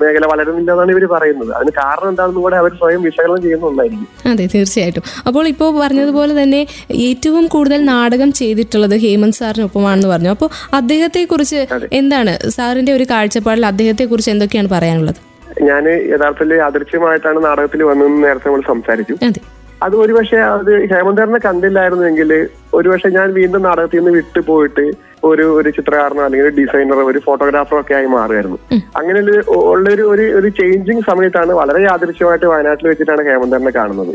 മേഖല വളരുന്നില്ല എന്നാണ് ഇവർ പറയുന്നത്. അതിന് കാരണം എന്താണെന്ന് കൂടെ അവർ സ്വയം വിശകലനം ചെയ്യുന്നുണ്ടായിരിക്കും. അതെ, തീർച്ചയായിട്ടും. അപ്പോൾ ഇപ്പോൾ പറഞ്ഞതുപോലെ തന്നെ ഏറ്റവും കൂടുതൽ നാടകം ചെയ്തിട്ടുള്ളത് ഹേമന്ത് സാറിനൊപ്പമാണെന്ന് പറഞ്ഞു. അപ്പോൾ അദ്ദേഹത്തെ കുറിച്ച് എന്താണ് സാറിന്റെ ഒരു കാഴ്ചപ്പാടിൽ, അദ്ദേഹത്തെ കുറിച്ച് എന്തൊക്കെയാണ് പറയാനുള്ളത്? ഞാൻ യഥാർത്ഥത്തിൽ യാദൃച്ഛ്യമായിട്ടാണ് നാടകത്തിൽ വന്നതെന്ന് നേരത്തെ നമ്മൾ സംസാരിച്ചു. അത് ഒരുപക്ഷെ അത് ഹേമന്തറിനെ കണ്ടില്ലായിരുന്നെങ്കിൽ ഒരുപക്ഷെ ഞാൻ വീണ്ടും നാടകത്തിൽ നിന്ന് വിട്ടു പോയിട്ട് ഒരു ഒരു ചിത്രകാരനോ അല്ലെങ്കിൽ ഒരു ഡിസൈനറോ ഒരു ഫോട്ടോഗ്രാഫറോ ഒക്കെ ആയി മാറുമായിരുന്നു. അങ്ങനെ ഉള്ളൊരു ഒരു ഒരു ചേഞ്ചിങ് സമയത്താണ് വളരെ യാദൃശ്യമായിട്ട് വയനാട്ടിൽ വെച്ചിട്ടാണ് ഹേമന്തറിനെ കാണുന്നത്.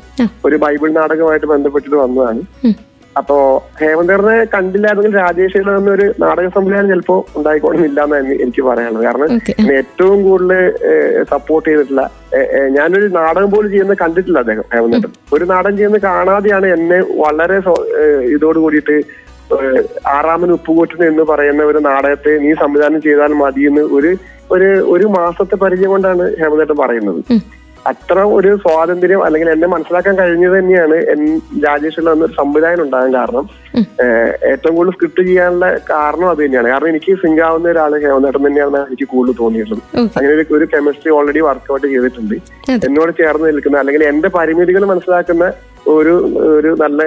ഒരു ബൈബിൾ നാടകമായിട്ട് ബന്ധപ്പെട്ടിട്ട് വന്നതാണ്. അപ്പോ ഹേമന്തറിനെ കണ്ടില്ലായിരുന്നെങ്കിൽ രാജേഷ് ഇരുളം എന്നൊരു നാടക സംവിധാനം ചിലപ്പോ ഉണ്ടായിക്കോണമെന്നില്ല എന്നാണ് എനിക്ക് പറയാനുള്ളത്. കാരണം ഏറ്റവും കൂടുതൽ സപ്പോർട്ട് ചെയ്തിട്ടുള്ള, ഞാനൊരു നാടകം പോലും ചെയ്യുന്നത് കണ്ടിട്ടില്ല അദ്ദേഹം. ഹേമന്തർ ഒരു നാടകം ചെയ്യുന്നത് കാണാതെയാണ് എന്നെ വളരെ ഇതോട് കൂടിയിട്ട് ആറാമന് ഉപ്പുകൂറ്റിന് എന്ന് പറയുന്ന ഒരു നാടകത്തെ നീ സംവിധാനം ചെയ്താൽ മതിയെന്ന് ഒരു ഒരു മാസത്തെ പരിചയം കൊണ്ടാണ് ഹേമന്തേട്ടൻ പറയുന്നത്. അത്ര ഒരു സ്വാതന്ത്ര്യം അല്ലെങ്കിൽ എന്നെ മനസ്സിലാക്കാൻ കഴിഞ്ഞത് തന്നെയാണ് രാജേഷ് ഇരുളം എന്നൊരു സംവിധാനം ഉണ്ടാകാൻ കാരണം. ഏറ്റവും കൂടുതൽ സ്ക്രിപ്റ്റ് ചെയ്യാനുള്ള കാരണം അത് തന്നെയാണ്. കാരണം എനിക്ക് സിംഗാവുന്ന ഒരാൾ ഹേമന്തേട്ടൻ തന്നെയാണ് എനിക്ക് കൂടുതൽ തോന്നിയിട്ടുള്ളത്. അങ്ങനെ ഒരു കെമിസ്ട്രി ഓൾറെഡി വർക്ക്ഔട്ട് ചെയ്തിട്ടുണ്ട്. എന്നോട് ചേർന്ന് നിൽക്കുന്ന അല്ലെങ്കിൽ എന്റെ പരിമിതികൾ മനസ്സിലാക്കുന്ന ഒരു ഒരു നല്ല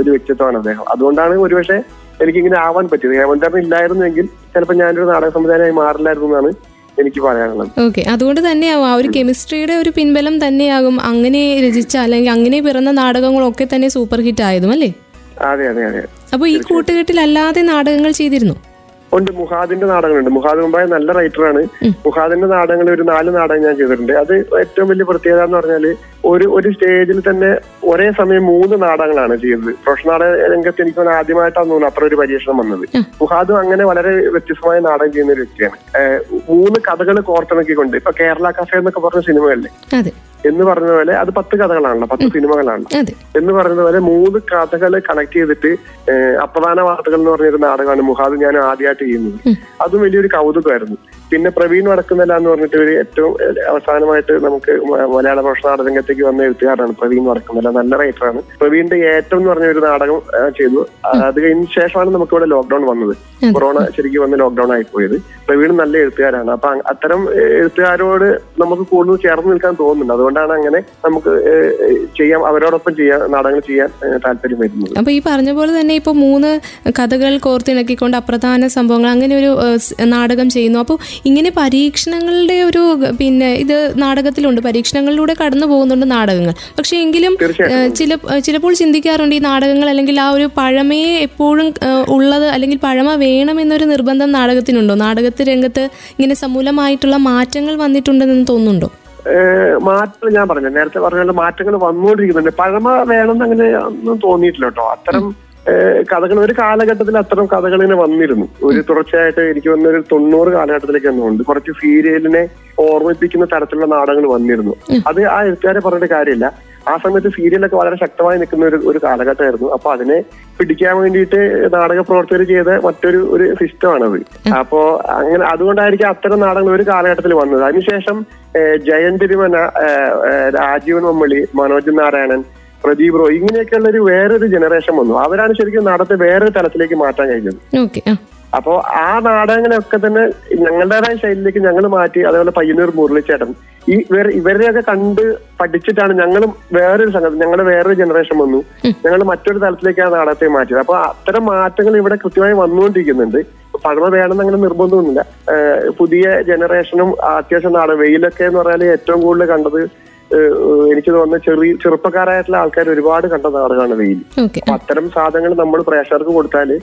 ഒരു വ്യക്തിത്വമാണ് അദ്ദേഹം. അതുകൊണ്ടാണ് ഒരുപക്ഷെ എനിക്കിങ്ങനെ ആവാൻ പറ്റിയത്. ഹേമന്തേട്ടൻ ഇല്ലായിരുന്നെങ്കിൽ ചിലപ്പോൾ ഞാനൊരു നാടക സംവിധാനമായി മാറില്ലായിരുന്നു എന്നാണ് എനിക്ക് പറയാനുള്ളത്. ഓക്കെ, അതുകൊണ്ട് തന്നെയാവും ആ ഒരു കെമിസ്ട്രിയുടെ ഒരു പിൻബലം തന്നെയാകും അങ്ങനെ രചിച്ച അല്ലെങ്കിൽ അങ്ങനെ പിറന്ന നാടകങ്ങളൊക്കെ തന്നെ സൂപ്പർ ഹിറ്റ് ആയതും അല്ലേ? അതെ അതെ അതെ. അപ്പൊ ഈ കൂട്ടുകെട്ടിലല്ലാതെ നാടകങ്ങൾ ചെയ്തിരുന്നു? ഉണ്ട്, മുഹാദിന്റെ നാടകങ്ങളുണ്ട്. മുഹാദ് മുമ്പായ നല്ല റൈറ്ററാണ്. മുഹാദിന്റെ നാടകങ്ങൾ ഒരു നാല് നാടകം ഞാൻ ചെയ്തിട്ടുണ്ട്. അത് ഏറ്റവും വലിയ പ്രത്യേകത എന്ന് പറഞ്ഞാല് ഒരു ഒരു സ്റ്റേജിൽ തന്നെ ഒരേ സമയം മൂന്ന് നാടകങ്ങളാണ് ചെയ്തത്. പ്രൊഫഷണൽ നാടക രംഗത്ത് എനിക്ക് ആദ്യമായിട്ടാണ് തോന്നുന്നു അത്ര ഒരു പരീക്ഷണം വന്നത്. മുഹാദും അങ്ങനെ വളരെ വ്യത്യസ്തമായ നാടകം ചെയ്യുന്ന ഒരു വ്യക്തിയാണ്. മൂന്ന് കഥകൾ കോർത്തിണക്കിക്കൊണ്ട്, ഇപ്പൊ കേരള കഫേ എന്നൊക്കെ പറഞ്ഞ സിനിമകളിലെ എന്ന് പറഞ്ഞ പോലെ അത് പത്ത് കഥകളാണല്ലോ, പത്ത് സിനിമകളാണല്ലോ എന്ന് പറഞ്ഞതുപോലെ മൂന്ന് കഥകൾ കണക്ട് ചെയ്തിട്ട് അപ്രധാന വാർത്തകൾ എന്ന് പറഞ്ഞൊരു നാടകമാണ് മുഹാദ് ഞാൻ ആദ്യമായിട്ട് ചെയ്യുന്നത്. അതും വലിയൊരു കൗതുകമായിരുന്നു. പിന്നെ പ്രവീൺ വടക്കുന്നില്ല എന്ന് പറഞ്ഞിട്ട് ഒരു ഏറ്റവും അവസാനമായിട്ട് നമുക്ക് മലയാള പ്രൊഫഷണൽ നാടകരംഗത്തേക്ക് വന്ന എഴുത്തുകാരനാണ് പ്രവീൺ വടക്കുന്നില്ല. നല്ല റൈറ്ററാണ്. പ്രവീണിന്റെ ഏറ്റവും എന്ന് പറഞ്ഞ ഒരു നാടകം ചെയ്തു. അത് കഴിഞ്ഞ ശേഷമാണ് നമുക്കിവിടെ ലോക്ക്ഡൌൺ വന്നത്. കൊറോണ ശരിക്കും വന്ന് ലോക്ക്ഡൌൺ ആയി പോയത്. പ്രവീൺ നല്ല എഴുത്തുകാരാണ്. അപ്പൊ അത്തരം എഴുത്തുകാരോട് നമുക്ക് കൂടുതൽ ചേർന്ന് നിൽക്കാൻ തോന്നുന്നുണ്ട്. അതുകൊണ്ടാണ് അങ്ങനെ നമുക്ക് ചെയ്യാം, അവരോടൊപ്പം ചെയ്യാൻ, നാടകങ്ങൾ ചെയ്യാൻ താല്പര്യം വരുന്നത്. അപ്പൊ ഈ പറഞ്ഞ പോലെ തന്നെ ഇപ്പൊ മൂന്ന് കഥകൾ കോർത്തിണക്കിക്കൊണ്ട് അപ്രധാന സംഭവങ്ങൾ അങ്ങനെ ഒരു നാടകം ചെയ്യുന്നു. അപ്പോൾ ഇങ്ങനെ പരീക്ഷണങ്ങളുടെ ഒരു പിന്നെ ഇത് നാടകത്തിലുണ്ട്, പരീക്ഷണങ്ങളിലൂടെ കടന്നു പോകുന്നുണ്ട് നാടകങ്ങൾ. പക്ഷെ എങ്കിലും ചില ചിലപ്പോൾ ചിന്തിക്കാറുണ്ട് ഈ നാടകങ്ങൾ അല്ലെങ്കിൽ ആ ഒരു പഴമയെ എപ്പോഴും ഉള്ളത് അല്ലെങ്കിൽ പഴമ വേണമെന്നൊരു നിർബന്ധം നാടകത്തിനുണ്ടോ? നാടകത്തെ രംഗത്ത് ഇങ്ങനെ സമൂലമായിട്ടുള്ള മാറ്റങ്ങൾ വന്നിട്ടുണ്ടെന്ന് തോന്നുന്നുണ്ടോ? മാറ്റങ്ങൾ ഞാൻ പറഞ്ഞു നേരത്തെ പറഞ്ഞ മാറ്റങ്ങൾ വന്നുകൊണ്ടിരിക്കുന്നുണ്ട്. പഴമ വേണമെന്ന് അങ്ങനെ ഒന്നും തോന്നിയിട്ടില്ല കേട്ടോ. അത്തരം കഥകൾ ഒരു കാലഘട്ടത്തിൽ അത്തരം കഥകളിനെ വന്നിരുന്നു. ഒരു തുടർച്ചയായിട്ട് എനിക്ക് വന്ന ഒരു തൊണ്ണൂറ് കാലഘട്ടത്തിലേക്ക് വന്നുകൊണ്ട് കുറച്ച് സീരിയലിനെ ഓർമ്മിപ്പിക്കുന്ന തരത്തിലുള്ള നാടകങ്ങൾ വന്നിരുന്നു. അത് ആ എഴുത്തുകാരെ പറഞ്ഞിട്ട് കാര്യമില്ല. ആ സമയത്ത് സീരിയലൊക്കെ വളരെ ശക്തമായി നിൽക്കുന്ന ഒരു ഒരു കാലഘട്ടമായിരുന്നു. അപ്പൊ അതിനെ പിടിക്കാൻ വേണ്ടിയിട്ട് നാടക പ്രവർത്തകർ ചെയ്ത മറ്റൊരു ഒരു സിസ്റ്റമാണത്. അപ്പോ അങ്ങനെ അതുകൊണ്ടായിരിക്കും അത്തരം നാടകങ്ങൾ ഒരു കാലഘട്ടത്തിൽ വന്നത്. അതിനുശേഷം ജയന്തിരുമ, രാജീവ്, വമ്മളി, മനോജ് നാരായണൻ, പ്രദീപ് റോ ഇങ്ങനെയൊക്കെയുള്ള ഒരു വേറൊരു ജനറേഷൻ വന്നു. അവരാണ് ശരിക്കും നാടകത്തെ വേറൊരു തലത്തിലേക്ക് മാറ്റാൻ കഴിഞ്ഞത്. അപ്പോ ആ നാടകങ്ങളെയൊക്കെ തന്നെ ഞങ്ങളുടേതായ ശൈലിയിലേക്ക് ഞങ്ങൾ മാറ്റി. അതേപോലെ പയ്യന്നൂർ മുരളിച്ചേട്ടൻ ഈ വേറെ ഇവരെയൊക്കെ കണ്ട് പഠിച്ചിട്ടാണ് ഞങ്ങളും വേറൊരു സംഗതി, ഞങ്ങളുടെ വേറൊരു ജനറേഷൻ വന്നു. ഞങ്ങൾ മറ്റൊരു തലത്തിലേക്ക് ആ നാടകത്തെ മാറ്റിയത്. അപ്പൊ അത്തരം മാറ്റങ്ങൾ ഇവിടെ കൃത്യമായി വന്നുകൊണ്ടിരിക്കുന്നുണ്ട്. പഴമ വേണമെന്ന് അങ്ങനെ നിർബന്ധമൊന്നുമില്ല. പുതിയ ജനറേഷനും അത്യാവശ്യം നാടകം വെയിലൊക്കെ എന്ന് പറഞ്ഞാൽ ഏറ്റവും കൂടുതൽ കണ്ടത് എനിക്ക് തോന്നുന്ന ചെറിയ ചെറുപ്പക്കാരായിട്ടുള്ള ആൾക്കാർ ഒരുപാട് കണ്ട നാടകമാണ് വെയിൽ. അത്തരം സാധനങ്ങൾ നമ്മൾ പ്രേക്ഷകർക്ക് കൊടുത്താല്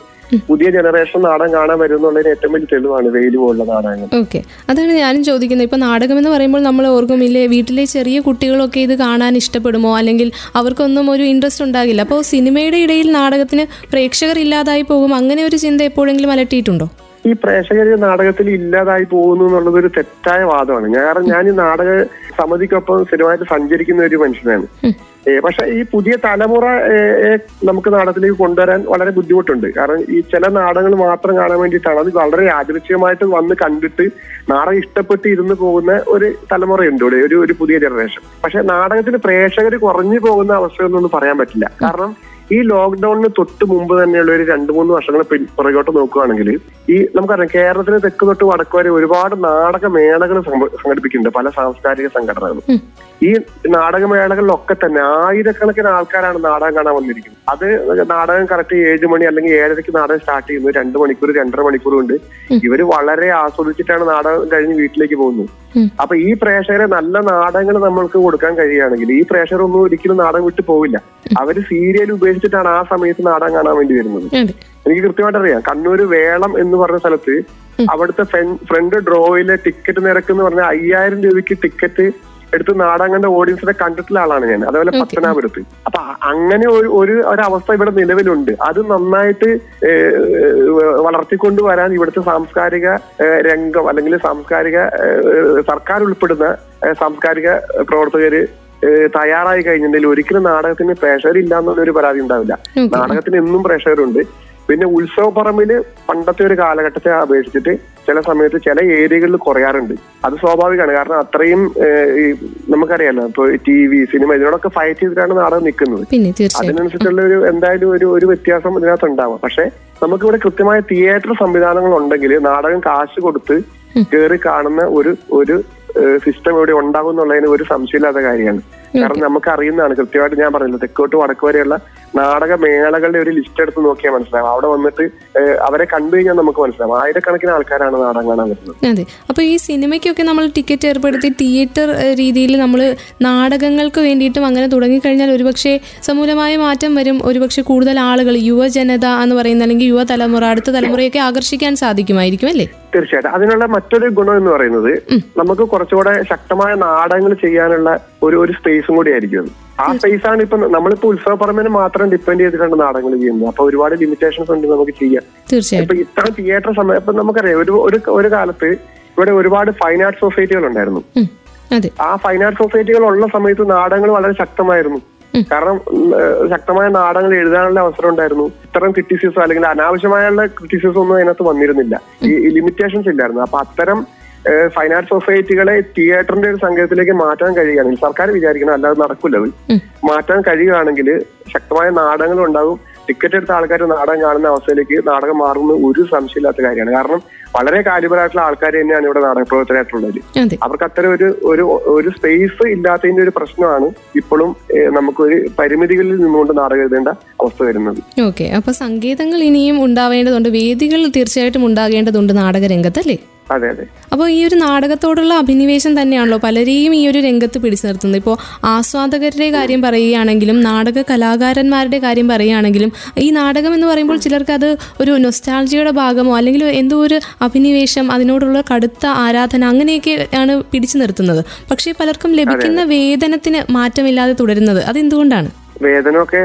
പുതിയ ജനറേഷൻ നാടകം കാണാൻ വരുന്നുള്ളതിന് ഏറ്റവും വലിയ തെളിവാണ് വെയിൽ പോലുള്ള നാടകങ്ങൾ. ഓക്കെ, അതാണ് ഞാനും ചോദിക്കുന്നത്. ഇപ്പൊ നാടകം എന്ന് പറയുമ്പോൾ നമ്മൾ ഓർക്കുമില്ലേ വീട്ടിലെ ചെറിയ കുട്ടികളൊക്കെ ഇത് കാണാൻ ഇഷ്ടപ്പെടുമോ, അല്ലെങ്കിൽ അവർക്കൊന്നും ഒരു ഇൻട്രസ്റ്റ് ഉണ്ടാകില്ല. അപ്പോൾ സിനിമയുടെ ഇടയിൽ നാടകത്തിന് പ്രേക്ഷകർ ഇല്ലാതായി പോകും, അങ്ങനെ ഒരു ചിന്ത എപ്പോഴെങ്കിലും അലട്ടിയിട്ടുണ്ടോ? ഈ പ്രേക്ഷകർ നാടകത്തിൽ ഇല്ലാതായി പോകുന്നു എന്നുള്ളത് ഒരു തെറ്റായ വാദമാണ്. കാരണം ഞാൻ ഈ നാടക സമിതിക്കൊപ്പം സ്ഥിരമായിട്ട് സഞ്ചരിക്കുന്ന ഒരു മനുഷ്യനാണ്. പക്ഷെ ഈ പുതിയ തലമുറയെ നമുക്ക് നാടകത്തിലേക്ക് കൊണ്ടുവരാൻ വളരെ ബുദ്ധിമുട്ടുണ്ട്. കാരണം ഈ ചില നാടകങ്ങൾ മാത്രം കാണാൻ വേണ്ടിയിട്ടാണ്, അത് വളരെ യാദൃച്ഛികമായിട്ട് വന്ന് കണ്ടിട്ട് നാടകം ഇഷ്ടപ്പെട്ട് ഇരുന്ന് പോകുന്ന ഒരു തലമുറയുണ്ട് ഇവിടെ, ഒരു ഒരു പുതിയ ജനറേഷൻ. പക്ഷെ നാടകത്തിന് പ്രേക്ഷകർ കുറഞ്ഞു പോകുന്ന അവസ്ഥയൊന്നും പറയാൻ പറ്റില്ല. കാരണം ഈ ലോക്ക്ഡൌണിന് തൊട്ട് മുമ്പ് തന്നെയുള്ള ഒരു രണ്ടു മൂന്ന് വർഷങ്ങൾ പുറകോട്ട് നോക്കുകയാണെങ്കിൽ ഈ നമുക്കറിയാം കേരളത്തിലെ തെക്ക് തൊട്ട് വടക്ക് വരെ ഒരുപാട് നാടകമേളകൾ സംഘടിപ്പിക്കുന്നുണ്ട് പല സാംസ്കാരിക സംഘടനകളും. ഈ നാടകമേളകളിലൊക്കെ തന്നെ ആയിരക്കണക്കിന് ആൾക്കാരാണ് നാടകം കാണാൻ വന്നിരിക്കുന്നത്. അത് നാടകം കറക്റ്റ് ഏഴ് മണി അല്ലെങ്കിൽ ഏഴരയ്ക്ക് നാടകം സ്റ്റാർട്ട് ചെയ്യുന്നു, രണ്ട് മണിക്കൂർ രണ്ടര മണിക്കൂർ കൊണ്ട് ഇവർ വളരെ ആസ്വദിച്ചിട്ടാണ് നാടകം കഴിഞ്ഞ് വീട്ടിലേക്ക് പോകുന്നത്. അപ്പൊ ഈ പ്രേക്ഷകരെ നല്ല നാടകങ്ങൾ നമ്മൾക്ക് കൊടുക്കാൻ കഴിയുകയാണെങ്കിൽ ഈ പ്രേക്ഷകരൊന്നും ഒരിക്കലും നാടകം വിട്ടു പോവില്ല. അവര് സീരിയൽ ഉപേക്ഷിച്ചിട്ടാണ് ആ സമയത്ത് നാടകം കാണാൻ വേണ്ടി വരുന്നത്. എനിക്ക് കൃത്യമായിട്ട് അറിയാം, കണ്ണൂർ വേളം എന്ന് പറഞ്ഞ സ്ഥലത്ത് അവിടുത്തെ ഫ്രണ്ട് ഡ്രോയിലെ ടിക്കറ്റ് നിരക്ക് എന്ന് പറഞ്ഞാൽ അയ്യായിരം രൂപയ്ക്ക് ടിക്കറ്റ് എടുത്ത് നാടകം കണ്ട ഓഡിയൻസിനെ കണ്ടിട്ടുള്ള ആളാണ് ഞാൻ. അതേപോലെ പത്തനാപുരത്ത്. അപ്പൊ അങ്ങനെ ഒരു ഒരു അവസ്ഥ ഇവിടെ നിലവിലുണ്ട്. അത് നന്നായിട്ട് വളർത്തിക്കൊണ്ടുവരാൻ ഇവിടുത്തെ സാംസ്കാരിക രംഗം അല്ലെങ്കിൽ സാംസ്കാരിക സർക്കാർ ഉൾപ്പെടുന്ന സാംസ്കാരിക പ്രവർത്തകര് തയ്യാറായി കഴിഞ്ഞിട്ടുണ്ടെങ്കിൽ ഒരിക്കലും നാടകത്തിന് പ്രേക്ഷകരില്ല എന്നുള്ളൊരു പരാതി ഉണ്ടാവില്ല. നാടകത്തിന് എന്നും പ്രേക്ഷകരുണ്ട്. പിന്നെ ഉത്സവപ്പറമ്പിൽ പണ്ടത്തെ ഒരു കാലഘട്ടത്തെ അപേക്ഷിച്ചിട്ട് ചില സമയത്ത് ചില ഏരിയകളിൽ കുറയാറുണ്ട്. അത് സ്വാഭാവികമാണ്. കാരണം അത്രയും നമുക്കറിയാലോ, ഇപ്പൊ ടി വി സിനിമ ഇതിനോടൊക്കെ ഫൈറ്റ് ചെയ്തിട്ടാണ് നാടകം നിൽക്കുന്നത്. അതിനനുസരിച്ചുള്ള ഒരു എന്തായാലും ഒരു ഒരു വ്യത്യാസം ഇതിനകത്ത് ഉണ്ടാവാം. പക്ഷെ നമുക്കിവിടെ കൃത്യമായ തിയേറ്റർ സംവിധാനങ്ങൾ ഉണ്ടെങ്കിൽ നാടകം കാശ് കൊടുത്ത് കയറി കാണുന്ന ഒരു ഒരു സിസ്റ്റം ഇവിടെ ഉണ്ടാകും എന്നുള്ളതിന് ഒരു സംശയമില്ലാത്ത കാര്യമാണ്. കാരണം നമുക്ക് അറിയുന്നതാണ്, കൃത്യമായിട്ട് ഞാൻ പറഞ്ഞില്ല, തെക്കോട്ട് വടക്ക് വരെയുള്ള നാടകമേളകളുടെ ഒരു ലിസ്റ്റ് എടുത്ത് നോക്കിയാൽ മനസ്സിലാവും. അവിടെ വന്നിട്ട് അവരെ കണ്ടു കഴിഞ്ഞാൽ നമുക്ക് മനസ്സിലാവും ആയിരക്കണക്കിന് ആൾക്കാരാണ് നാടകം കാണാൻ വരുന്നത്. അതെ, അപ്പൊ ഈ സിനിമയ്ക്കൊക്കെ നമ്മൾ ടിക്കറ്റ് ഏർപ്പെടുത്തി തിയേറ്റർ രീതിയിൽ നമ്മൾ നാടകങ്ങൾക്ക് വേണ്ടിയിട്ടും അങ്ങനെ തുടങ്ങിക്കഴിഞ്ഞാൽ ഒരുപക്ഷെ സമൂലമായ മാറ്റം വരും. ഒരുപക്ഷെ കൂടുതൽ ആളുകൾ യുവജനത എന്ന് പറയുന്ന അല്ലെങ്കിൽ യുവതലമുറ അടുത്ത തലമുറയൊക്കെ ആകർഷിക്കാൻ സാധിക്കുമായിരിക്കും അല്ലേ? തീർച്ചയായിട്ടും. അതിനുള്ള മറ്റൊരു ഗുണം എന്ന് പറയുന്നത് നമുക്ക് കുറച്ചുകൂടെ ശക്തമായ നാടകങ്ങൾ ചെയ്യാനുള്ള ഒരു ഒരു സ്പേസും കൂടി ആയിരിക്കും. ആ സ്പേസ് ആണ് ഇപ്പൊ നമ്മളിപ്പോ ഉത്സവപ്പറമ്പിനെ മാത്രം ഡിപ്പെൻഡ് ചെയ്തിട്ടാണ് നാടകങ്ങൾ ചെയ്യുന്നത്. അപ്പൊ ഒരുപാട് ലിമിറ്റേഷൻസ് ഉണ്ട് നമുക്ക് ചെയ്യാൻ. ഇപ്പൊ ഇത്തരം തിയേറ്റർ സമയം ഇപ്പൊ നമുക്കറിയാം, ഒരു ഒരു കാലത്ത് ഇവിടെ ഒരുപാട് ഫൈൻ ആർട്സ് സൊസൈറ്റികൾ ഉണ്ടായിരുന്നു. ആ ഫൈൻ ആർട്സ് സൊസൈറ്റികൾ ഉള്ള സമയത്ത് നാടകങ്ങൾ വളരെ ശക്തമായിരുന്നു. കാരണം ശക്തമായ നാടകങ്ങൾ എഴുതാനുള്ള അവസരം ഉണ്ടായിരുന്നു. ഇത്തരം ക്രിറ്റിസിസം അല്ലെങ്കിൽ അനാവശ്യമായുള്ള ക്രിറ്റിസിസം ഒന്നും അതിനകത്ത് വന്നിരുന്നില്ല. ഈ ലിമിറ്റേഷൻസ് ഇല്ലായിരുന്നു. അപ്പൊ അത്തരം ഫൈൻ ആർട്സ് സൊസൈറ്റികളെ തിയേറ്ററിന്റെ ഒരു സംഘത്തിലേക്ക് മാറ്റാൻ കഴിയുകയാണെങ്കിൽ, സർക്കാർ വിചാരിക്കണം, അല്ലാതെ നടക്കില്ല, മാറ്റാൻ കഴിയുകയാണെങ്കിൽ ശക്തമായ നാടകങ്ങൾ ഉണ്ടാകും. ടിക്കറ്റ് എടുത്ത ആൾക്കാർ നാടകം കാണുന്ന അവസ്ഥയിലേക്ക് നാടകം മാറുന്ന ഒരു സംശയമില്ലാത്ത കാര്യമാണ്. കാരണം വളരെ കാലിബറായിട്ടുള്ള ആൾക്കാർ തന്നെയാണ് ഇവിടെ നാടകപ്രവർത്തകരായിട്ടുള്ളത്. അവർക്ക് അത്തരം ഒരു ഒരു സ്പേസ് ഇല്ലാത്തതിന്റെ ഒരു പ്രശ്നമാണ് ഇപ്പോഴും നമുക്കൊരു പരിമിതികളിൽ നിന്നുകൊണ്ട് നാടകം എഴുതേണ്ട അവസ്ഥ വരുന്നത്. ഓക്കെ, അപ്പൊ സംഗീതങ്ങൾ ഇനിയും ഉണ്ടാവേണ്ടതുണ്ട്, വേദികൾ തീർച്ചയായിട്ടും ഉണ്ടാകേണ്ടതുണ്ട് നാടകരംഗത്ത് അല്ലേ? അതെ അതെ. അപ്പോൾ ഈ ഒരു നാടകത്തോടുള്ള അഭിനിവേശം തന്നെയാണല്ലോ പലരെയും ഈ ഒരു രംഗത്ത് പിടിച്ചു നിർത്തുന്നത്. ഇപ്പോൾ ആസ്വാദകരുടെ കാര്യം പറയുകയാണെങ്കിലും നാടക കലാകാരന്മാരുടെ കാര്യം പറയുകയാണെങ്കിലും ഈ നാടകം എന്ന് പറയുമ്പോൾ ചിലർക്ക് അത് ഒരു നൊസ്റ്റാൾജിയുടെ ഭാഗമോ അല്ലെങ്കിൽ എന്തോ ഒരു അഭിനിവേശം, അതിനോടുള്ള കടുത്ത ആരാധന അങ്ങനെയൊക്കെ ആണ് പിടിച്ചു നിർത്തുന്നത്. പക്ഷേ പലർക്കും ലഭിക്കുന്ന വേതനത്തിന് മാറ്റമില്ലാതെ തുടരുന്നത് അതെന്തുകൊണ്ടാണ്? വേതനമൊക്കെ